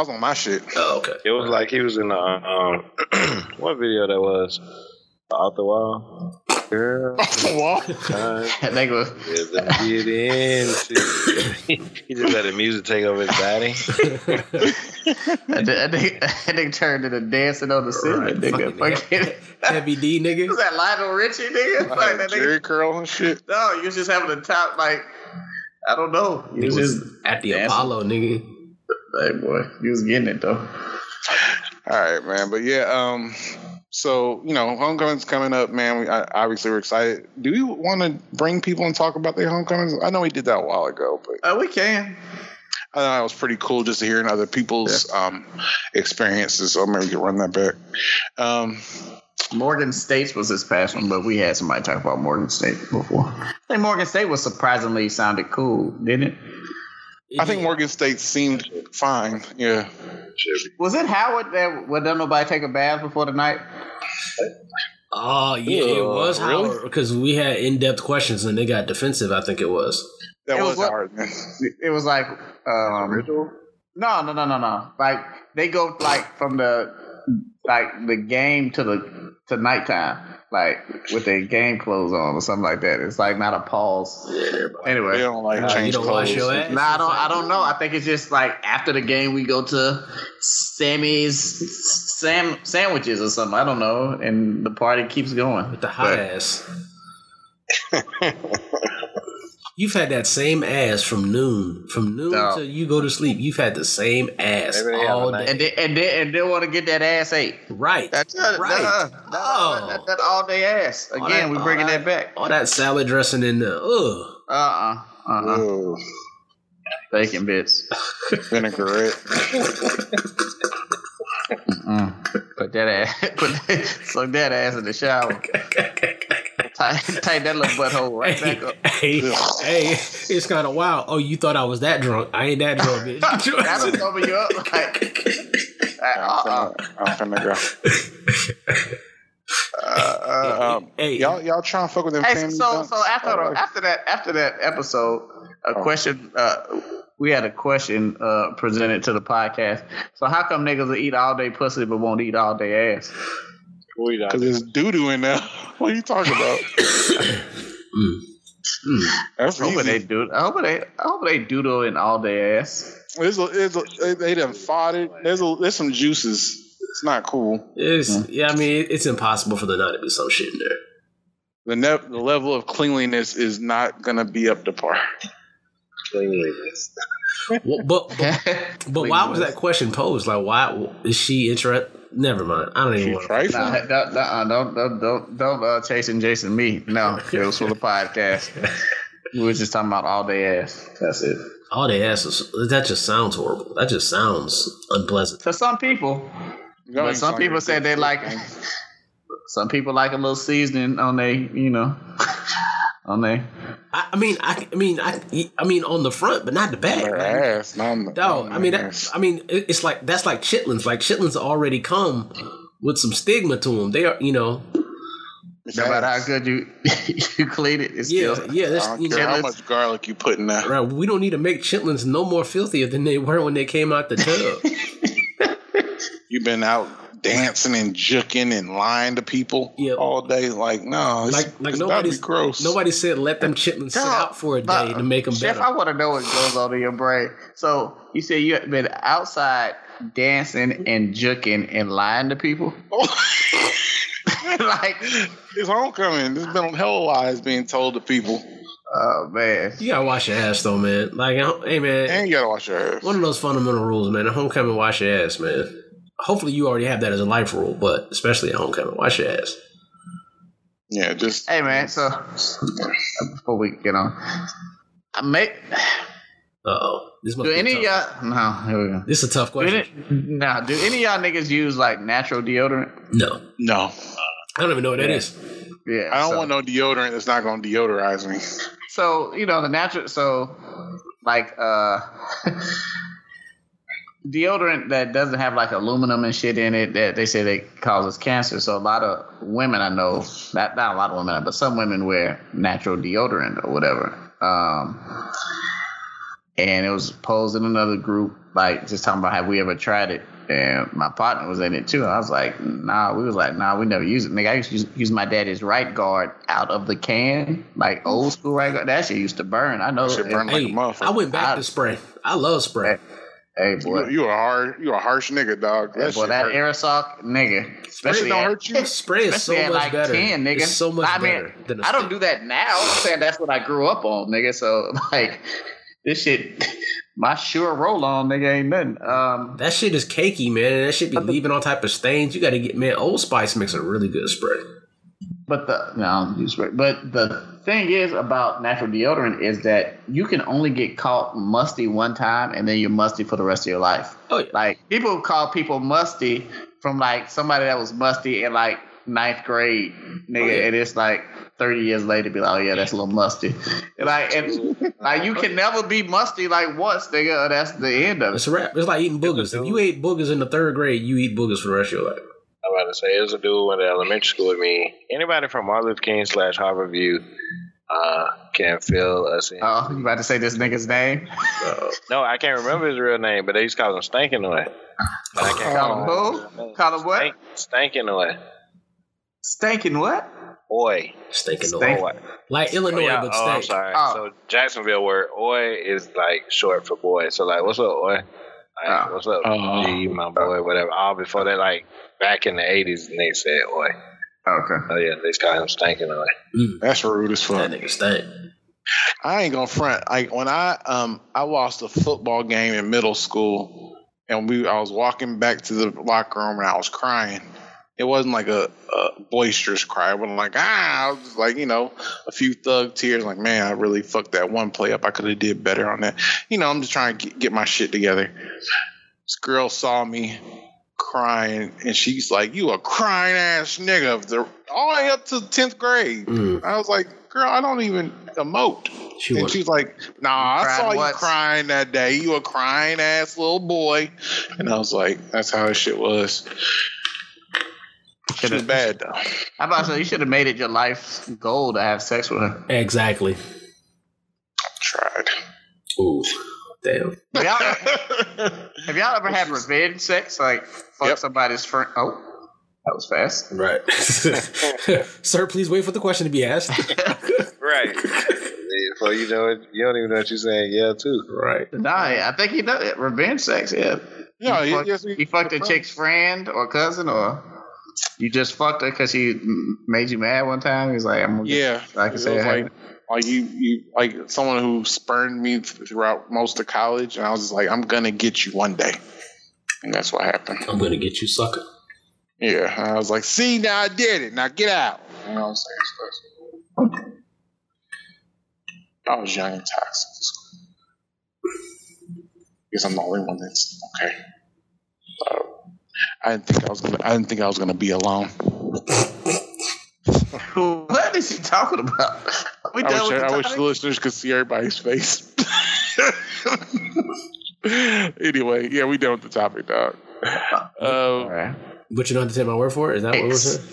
on my shit. Oh, okay. It was like he was in what video that was? Off the wall. Girl. Off the wall. That nigga was. Get in. He just let the music take over his body. That nigga turned into dancing on the ceiling, nigga. Fucking heavy D, nigga. Was that Lionel Richie, nigga? Like that nigga curl and shit. No, you was just having the top like. I don't know. He was just at the dancing. Apollo, nigga. Hey, boy. He was getting it, though. All right, man. But, yeah, so, you know, homecoming's coming up, man. Obviously, we're excited. Do you want to bring people and talk about their homecomings? I know we did that a while ago. But we can. I thought it was pretty cool just to hear other people's experiences. So maybe we can run that back. Morgan State was this past one, but we had somebody talk about Morgan State before. I think Morgan State was surprisingly sounded cool, didn't it? I think Morgan State seemed fine. Yeah. Was it Howard that would nobody take a bath before the night? Oh yeah, it was Howard because we had in-depth questions and they got defensive. I think it was. That was Howard. Man. It was like original. No. Like they go like from the game to nighttime, like with their game clothes on or something like that. It's like not a pause. Yeah, anyway, they don't like change clothes. Wash your ass? No, I don't know. I think it's just like after the game we go to Sammy's sandwiches or something. I don't know, and the party keeps going with the hot ass. You've had that same ass from noon till you go to sleep. You've had the same ass all day, and they want to get that ass ate. Right, that all day ass. Again, we're bringing that back. All that salad dressing in there. Bacon bits, vinaigrette. Put that ass in the shower. Tighten that little butthole right back up. Hey, it's kind of wild. Oh, you thought I was that drunk? I ain't that drunk, bitch. That was over you up. I'm finna go. Y'all trying to fuck with them? Hey, so after that episode, question. We had a question presented to the podcast. So how come niggas will eat all day pussy but won't eat all day ass? Because there's doo-doo in there. What are you talking about? That's easy. I hope they doo-doo in all day ass. They done fought it. There's some juices. It's not cool. Yeah, I mean, it's impossible for there not to be some shit in there. The level of cleanliness is not going to be up to par. Cleanliness. Well, but why was that question posed? Like, why is she interested? Never mind. I don't even want to. Don't chasing Jason me. No, it was for the podcast. We were just talking about all day ass. That's it. All day ass. That just sounds horrible. That just sounds unpleasant to some people. But some people said they like. Some people like a little seasoning on they, you know. On there, I mean, on the front, but not the back. It's like that's like chitlins. Like chitlins already come with some stigma to them. They are, you know, no matter how good you clean it, it's still. Yeah, that's you know how much garlic you put in that. Right, we don't need to make chitlins no more filthier than they were when they came out the tub. You've been out dancing and juking and lying to people all day, like no, it's, like nobody's gross. Nobody said let them chitlins sit out for a day to make them better. Chef, I want to know what goes on in your brain. So you said you've been outside dancing and juking and lying to people. Oh. Like it's homecoming. There's been hell lies being told to people. Oh man, you gotta wash your ass though, man. Like hey man, and you gotta wash your ass. One of those fundamental rules, man. At homecoming, wash your ass, man. Hopefully you already have that as a life rule, but especially at homecoming, wash your ass. Yeah, just hey man. So before we get on, I make. This is a tough question. Do any of y'all niggas use like natural deodorant? No. I don't even know what that is. Yeah, I don't want no deodorant that's not gonna deodorize me. So you know the natural. So like deodorant that doesn't have like aluminum and shit in it that they say they causes cancer. So a lot of women I know, not a lot of women, but some women wear natural deodorant or whatever. And it was posed in another group, like just talking about have we ever tried it. And my partner was in it too. I was like, we never use it. Nigga, I used to use my daddy's right guard out of the can, like old school right guard. That shit used to burn. I know. Shit burned like a motherfucker. I went back to spray. I love spray. Hey boy, you a harsh nigga, dog. That boy, that aerosol nigga, especially don't hurt you. Spray is so much like better. 10, nigga. It's so much better. Than I don't do that now. I'm saying that's what I grew up on, nigga. So like this shit. My sure roll on, nigga, ain't nothing. That shit is cakey, man. That shit be leaving all type of stains. You got to get, man. Old Spice makes a really good spray. But the thing is about natural deodorant is that you can only get caught musty one time, and then you're musty for the rest of your life. Oh yeah. Like people call people musty from like somebody that was musty in like ninth grade, nigga, and it's like 30 years later be like, oh yeah, that's a little musty. And you can never be musty like once, nigga, or that's the end of it. It's a wrap. It's like eating boogers. If you ate boogers in the third grade, you eat boogers for the rest of your life. I'm about to say, there's a dude in the elementary school with me. Anybody from Martin Luther King / Harborview can fill us in. Oh, you about to say this nigga's name? No, I can't remember his real name, but they used to call him Stankinaway. Call him what? Stankinaway. Stankin' what? Oi. Stankin' Oi. Like Illinois, but stank. I'm sorry. So Jacksonville word Oi is like short for boy. So like, what's up, Oi? Like, what's up, G, my boy, whatever. All before that, like back in the 80s, they said Oi. Okay. Oh yeah, they call him Stankin' Oi. That's rude as fuck. That nigga stank. I ain't gonna front. Like when I watched a football game in middle school, and I was walking back to the locker room, and I was crying. It wasn't like a boisterous cry. It wasn't like, I was just like, a few thug tears. Like, man, I really fucked that one play up. I could have did better on that. I'm just trying to get my shit together. This girl saw me crying, and she's like, you a crying ass nigga. All the way up to 10th grade. Mm. I was like, girl, I don't even emote. She's like, nah, I saw you crying that day. You a crying ass little boy. And I was like, that's how this shit was. Should have bad though. I'm about to say you should have made it your life's goal to have sex with her. Exactly. Tried. Ooh, damn. Have y'all ever had revenge sex? Like fuck somebody's friend? Oh, that was fast. Right. Sir, please wait for the question to be asked. Right. Before you know it, you don't even know what you're saying. Yeah, too. Right. Nah, I think he knows it. Revenge sex. Yeah. Yeah. He fucked a chick's friend or cousin or. You just fucked her because she made you mad one time. He's like, I'm gonna I can say that. Like you like someone who spurned me throughout most of college, and I was just like, I'm gonna get you one day, and that's what happened. I'm gonna get you, sucker. Yeah, and I was like, see, now I did it. Now get out. You know what I'm saying? So I was young and toxic. Guess I'm the only one that's okay. I didn't think I was gonna be alone. What is he talking about? I wish the listeners could see everybody's face. Anyway, yeah, we done with the topic, dog. All right. But you don't have to take my word for it. Is that what we're saying?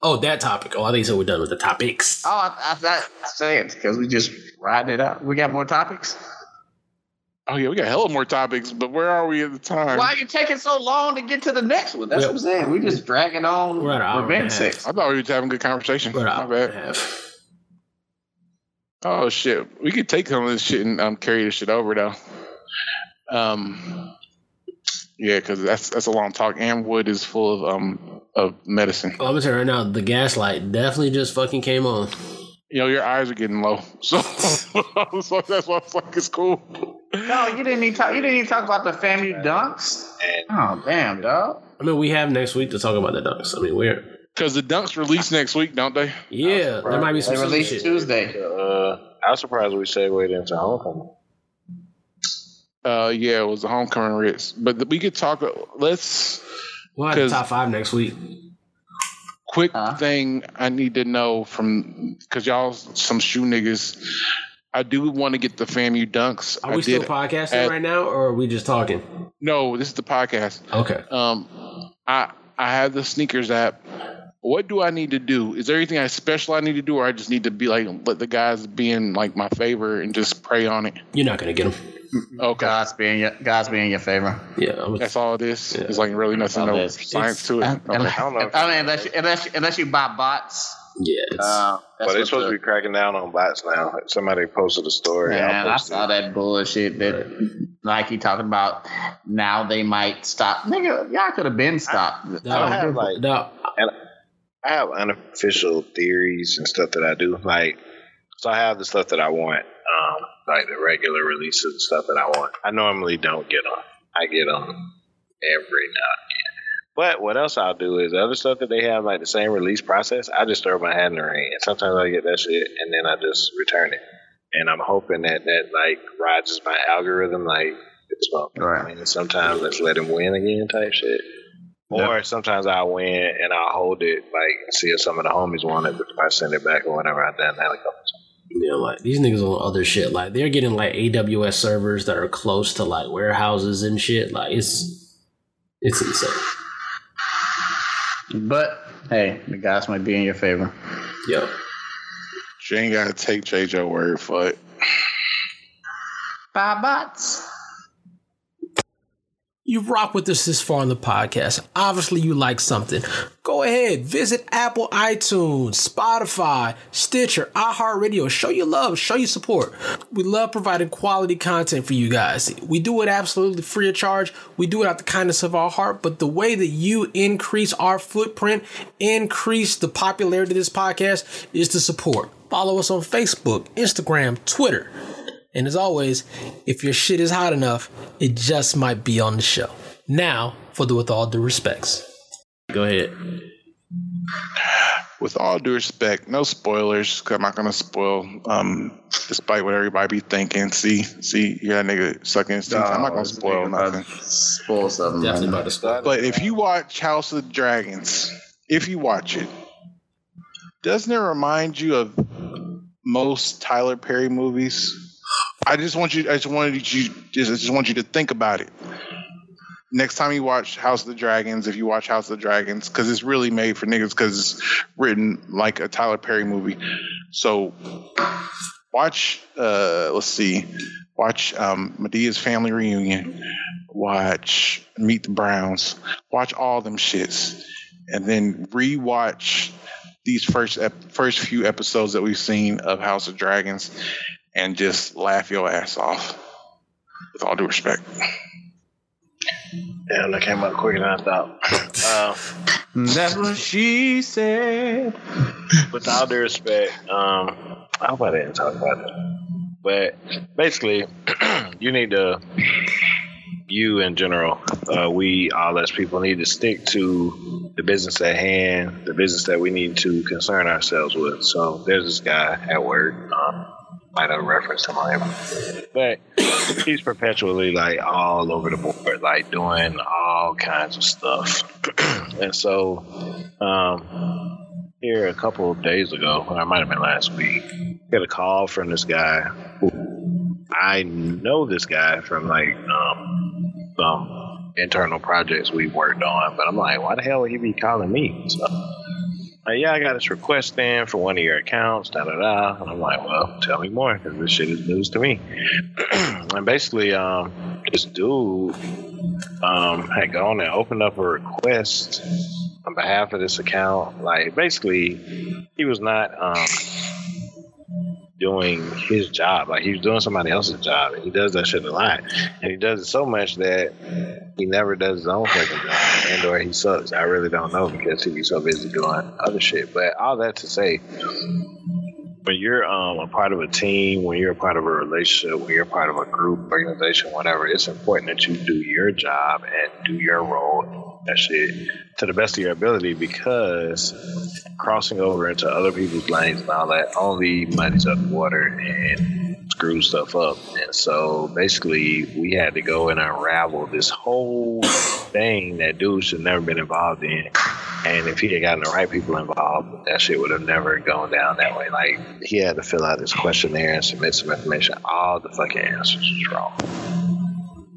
Oh, that topic. Oh, I think so. We're done with the topics. Oh, I thought I said because we just ride it out. We got more topics. Oh, yeah, we got hella more topics, but where are we at the time? Why are you taking so long to get to the next one? That's what I'm saying. We're just dragging on revenge sex. I thought we were having a good conversation. My bad. Oh, shit. We could take some of this shit and carry this shit over, though. Yeah, because that's a long talk. And wood is full of medicine. Oh, I'm going to tell you right now, the gaslight definitely just fucking came on. Your eyes are getting low. So that's why it's like it's cool. No, you didn't even talk about the FAMU dunks. Oh, damn, dog. I mean, we have next week to talk about the dunks. I mean, because the dunks release next week, don't they? Yeah, there might be some release Tuesday. I was surprised we segued into homecoming. Yeah, it was the homecoming race, but we could talk. We'll have the top 5 next week. Quick thing I need to know from, because y'all some shoe niggas. I do want to get the FAMU dunks. Are we still podcasting right now, or are we just talking? No, this is the podcast. Okay. I have the sneakers app. What do I need to do? Is there anything I need to do, or I just need to be like, let the guys be in like my favor and just pray on it? You're not going to get them. Okay. God's being your favor. Yeah. That's all it is. Yeah. It's like really nothing else science to it. I don't know. I mean, unless you buy bots. Yeah, but they're supposed to be cracking down on bots now. Somebody posted a story. Yeah, I saw that bullshit Nike talking about. Now they might stop. Nigga, y'all could have been stopped. I have unofficial theories and stuff that I do. Like, so I have the stuff that I want, like the regular releases and stuff that I want. I normally don't get them. I get them every now and then. But what else I'll do is other stuff that they have, like the same release process, I just throw my hat in the ring. And sometimes I get that shit, and then I just return it. And I'm hoping that like, rides my algorithm, like, it's fun. Right. I mean, sometimes let's let him win again type shit. Yep. Or sometimes I win, and I'll hold it, like, and see if some of the homies want it before I send it back or whatever. I've done that a couple times. Yeah, like these niggas on other shit. Like, they're getting, like, AWS servers that are close to, like, warehouses and shit. Like, it's insane. But hey, the guys might be in your favor. Yep. You ain't gotta take JJ word for it. Bye, bots. You rock with us this far in the podcast. Obviously, you like something. Go ahead, visit Apple, iTunes, Spotify, Stitcher, iHeartRadio. Show your love, show your support. We love providing quality content for you guys. We do it absolutely free of charge. We do it out the kindness of our heart. But the way that you increase our footprint, increase the popularity of this podcast, is to support. Follow us on Facebook, Instagram, Twitter. And as always, if your shit is hot enough, it just might be on the show. Now, for the With All Due Respects. Go ahead. With all due respect, no spoilers, because I'm not going to spoil, despite what everybody be thinking. See, yeah, nigga sucking his teeth. I'm not going to spoil nothing. Spoil something. Definitely about to spoil. But if you watch House of the Dragons, if you watch it, doesn't it remind you of most Tyler Perry movies? I just want you to think about it. Next time you watch House of the Dragons, if you watch House of the Dragons, because it's really made for niggas, because it's written like a Tyler Perry movie. So watch, Medea's Family Reunion. Watch Meet the Browns. Watch all them shits, and then rewatch these first few episodes that we've seen of House of Dragons. And just laugh your ass off. With all due respect. Damn, that came up quicker than I thought. That's what she said. With all due respect, I hope I didn't talk about that. But basically, you in general, we all as people need to stick to the business at hand, the business that we need to concern ourselves with. So there's this guy at work, might have referenced him on him, but he's perpetually like all over the board, like doing all kinds of stuff. And so, here a couple of days ago, or it might have been last week, I got a call from this guy who I know this guy from like some internal projects we worked on, but I'm like, why the hell would he be calling me? So, I got this request in for one of your accounts, da-da-da. And I'm like, well, tell me more, because this shit is news to me. And basically, this dude had gone and opened up a request on behalf of this account. Like, basically, he was not doing his job. Like, he was doing somebody else's job, and he does that shit a lot. And he does it so much that he never does his own fucking job, and or he sucks. I really don't know, because he be so busy doing other shit. But all that to say, when you're a part of a team, when you're a part of a relationship, when you're part of a group, organization, whatever, it's important that you do your job and do your role, that shit, to the best of your ability, because crossing over into other people's lanes and all that only muddies up water and screw stuff up. And so basically we had to go and unravel this whole thing that dude should never been involved in, And if he had gotten the right people involved, that shit would have never gone down that way. Like, he had to fill out this questionnaire and submit some information. All the fucking answers was wrong.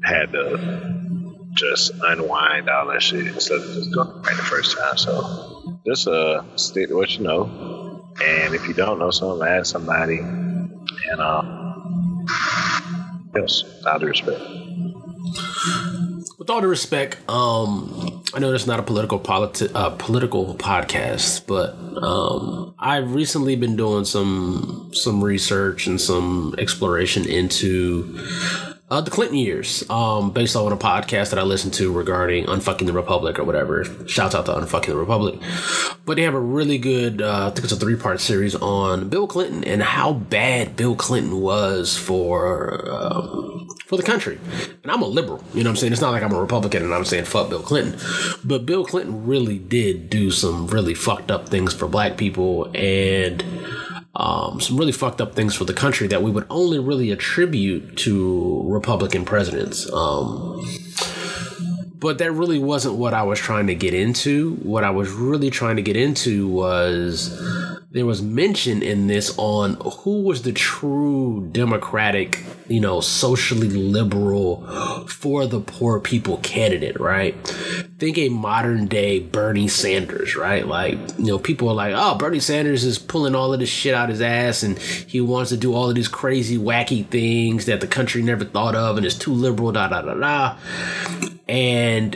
Had to just unwind all that shit instead of just doing it right the first time. So just stick to what you know. And if you don't know something, ask somebody. And yes, with all due respect. With all due respect, I know that's not a political podcast, but I've recently been doing some research and some exploration into the Clinton years, based on a podcast that I listened to regarding Unfucking the Republic or whatever. Shouts out to Unfucking the Republic. But they have a really good, I think it's a 3-part series on Bill Clinton and how bad Bill Clinton was for the country. And I'm a liberal, you know what I'm saying? It's not like I'm a Republican and I'm saying fuck Bill Clinton. But Bill Clinton really did do some really fucked up things for black people and some really fucked up things for the country that we would only really attribute to Republican presidents. But that really wasn't what I was trying to get into. What I was really trying to get into was there was mention in this on who was the true Democratic, you know, socially liberal for the poor people candidate, right? Think a modern day Bernie Sanders, right? Like, you know, people are like, oh, Bernie Sanders is pulling all of this shit out his ass and he wants to do all of these crazy, wacky things that the country never thought of and is too liberal, da, da, da, da. And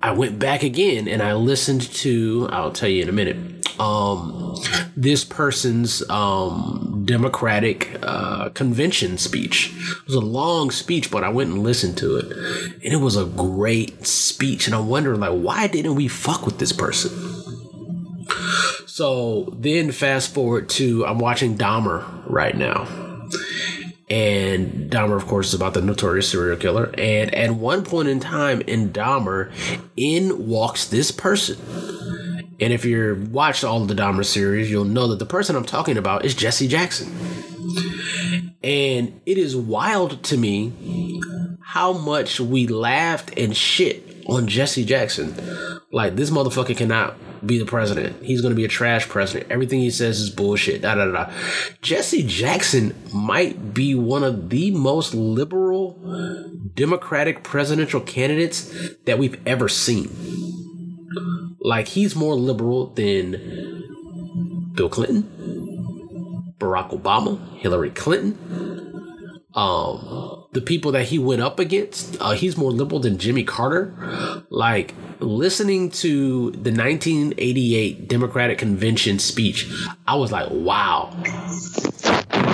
I went back again and I listened to, I'll tell you in a minute, this person's Democratic convention speech. It was a long speech, but I went and listened to it, and it was a great speech. And I'm wondering, like, why didn't we fuck with this person? So then fast forward to I'm watching Dahmer right now. And Dahmer, of course, is about the notorious serial killer. And at one point in time in Dahmer, in walks this person. And if you've watched all of the Dahmer series, you'll know that the person I'm talking about is Jesse Jackson. And it is wild to me how much we laughed and shit on Jesse Jackson. Like, this motherfucker cannot be the president. He's going to be a trash president. Everything he says is bullshit. Da, da, da, da. Jesse Jackson might be one of the most liberal Democratic presidential candidates that we've ever seen. Like, he's more liberal than Bill Clinton, Barack Obama, Hillary Clinton, the people that he went up against. He's more liberal than Jimmy Carter. Like, listening to the 1988 Democratic Convention speech, I was like, wow.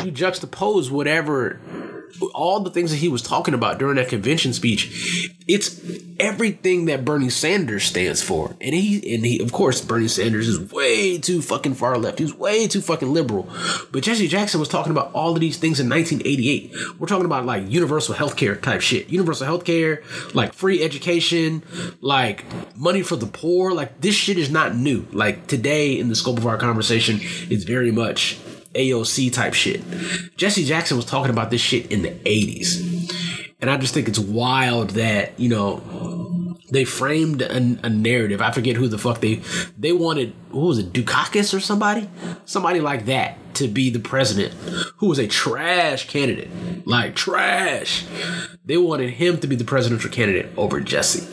You juxtapose whatever, all the things that he was talking about during that convention speech, it's everything that Bernie Sanders stands for. And he, of course, Bernie Sanders is way too fucking far left. He's way too fucking liberal. But Jesse Jackson was talking about all of these things in 1988. We're talking about like universal healthcare type shit, universal healthcare, like free education, like money for the poor. Like, this shit is not new. Like, today in the scope of our conversation, it's very much AOC type shit. Jesse Jackson was talking about this shit in the 80s. And I just think it's wild that, you know, they framed a narrative. I forget who the fuck they wanted. Who was it? Dukakis or somebody? Somebody like that to be the president, who was a trash candidate. Like, trash. They wanted him to be the presidential candidate over Jesse.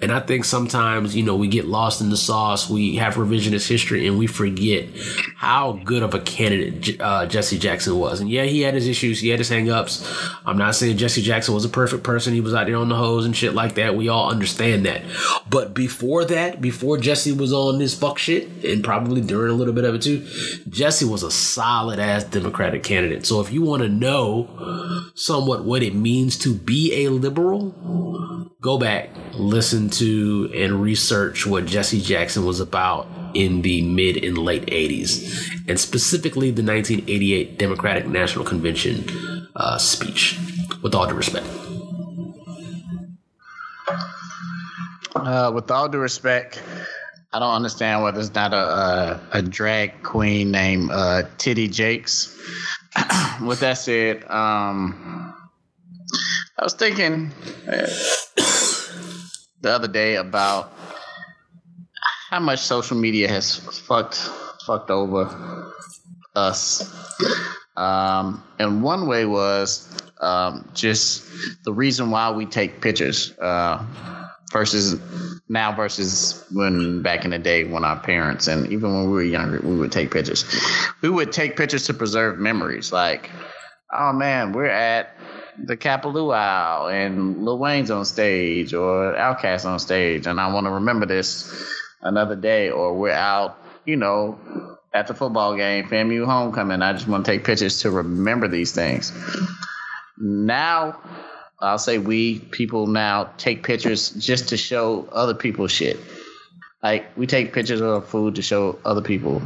And I think sometimes, you know, we get lost in the sauce. We have revisionist history and we forget how good of a candidate Jesse Jackson was. And yeah, he had his issues. He had his hang-ups. I'm not saying Jesse Jackson was a perfect person. He was out there on the hose and shit like that. We all understand that. But before that, before Jesse was on his fuck shit, and probably during a little bit of it too, Jesse was a solid-ass Democratic candidate. So if you want to know somewhat what it means to be a liberal, go back, listen to, and research what Jesse Jackson was about in the mid and late 80s, and specifically the 1988 Democratic National Convention speech, with all due respect. With all due respect, I don't understand why there's not a drag queen named Titty Jakes. With that said, I was thinking the other day about how much social media has fucked over us. And one way was just the reason why we take pictures versus now versus when back in the day when our parents and even when we were younger, we would take pictures. We would take pictures to preserve memories like, oh, man, we're at the Kapalua Owl and Lil Wayne's on stage or Outkast on stage. And I want to remember this another day, or we're out, you know, at the football game, FAMU homecoming. I just want to take pictures to remember these things. Now, I'll say we people now take pictures just to show other people shit. Like, we take pictures of our food to show other people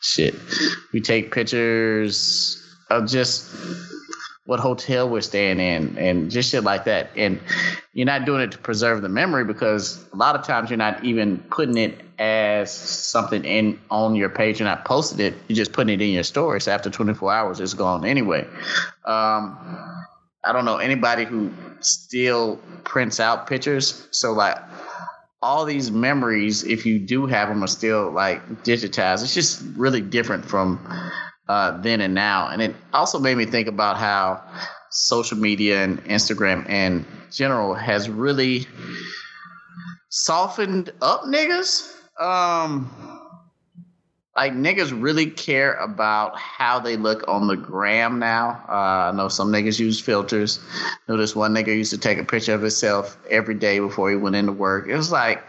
shit. We take pictures of just what hotel we're staying in and just shit like that. And you're not doing it to preserve the memory because a lot of times you're not even putting it as something in on your page. You're not posting it. You're just putting it in your stories. After 24 hours, it's gone anyway. I don't know anybody who still prints out pictures. So, like, all these memories, if you do have them, are still, like, digitized. It's just really different from then and now. And it also made me think about how social media and Instagram in general has really softened up niggas. Like, niggas really care about how they look on the gram now. I know some niggas use filters. I know this one nigga used to take a picture of himself every day before he went into work. It was like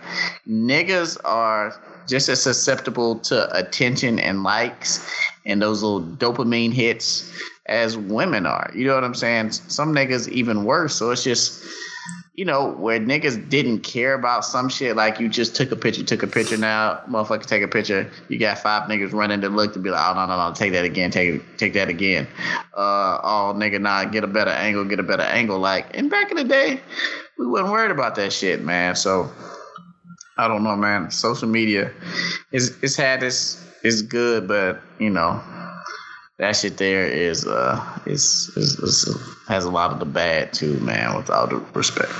niggas are just as susceptible to attention and likes and those little dopamine hits as women are. You know what I'm saying? Some niggas even worse. So it's just, you know, where niggas didn't care about some shit, like you just took a picture. Now, motherfucker, take a picture. You got five niggas running to look to be like, oh, no, take that again. Oh, nigga, nah, get a better angle. Like, and back in the day, we weren't worried about that shit, man. So, I don't know, man. Social media it's had this, it's good, but, you know, that shit there is has a lot of the bad too, man, with all due respect.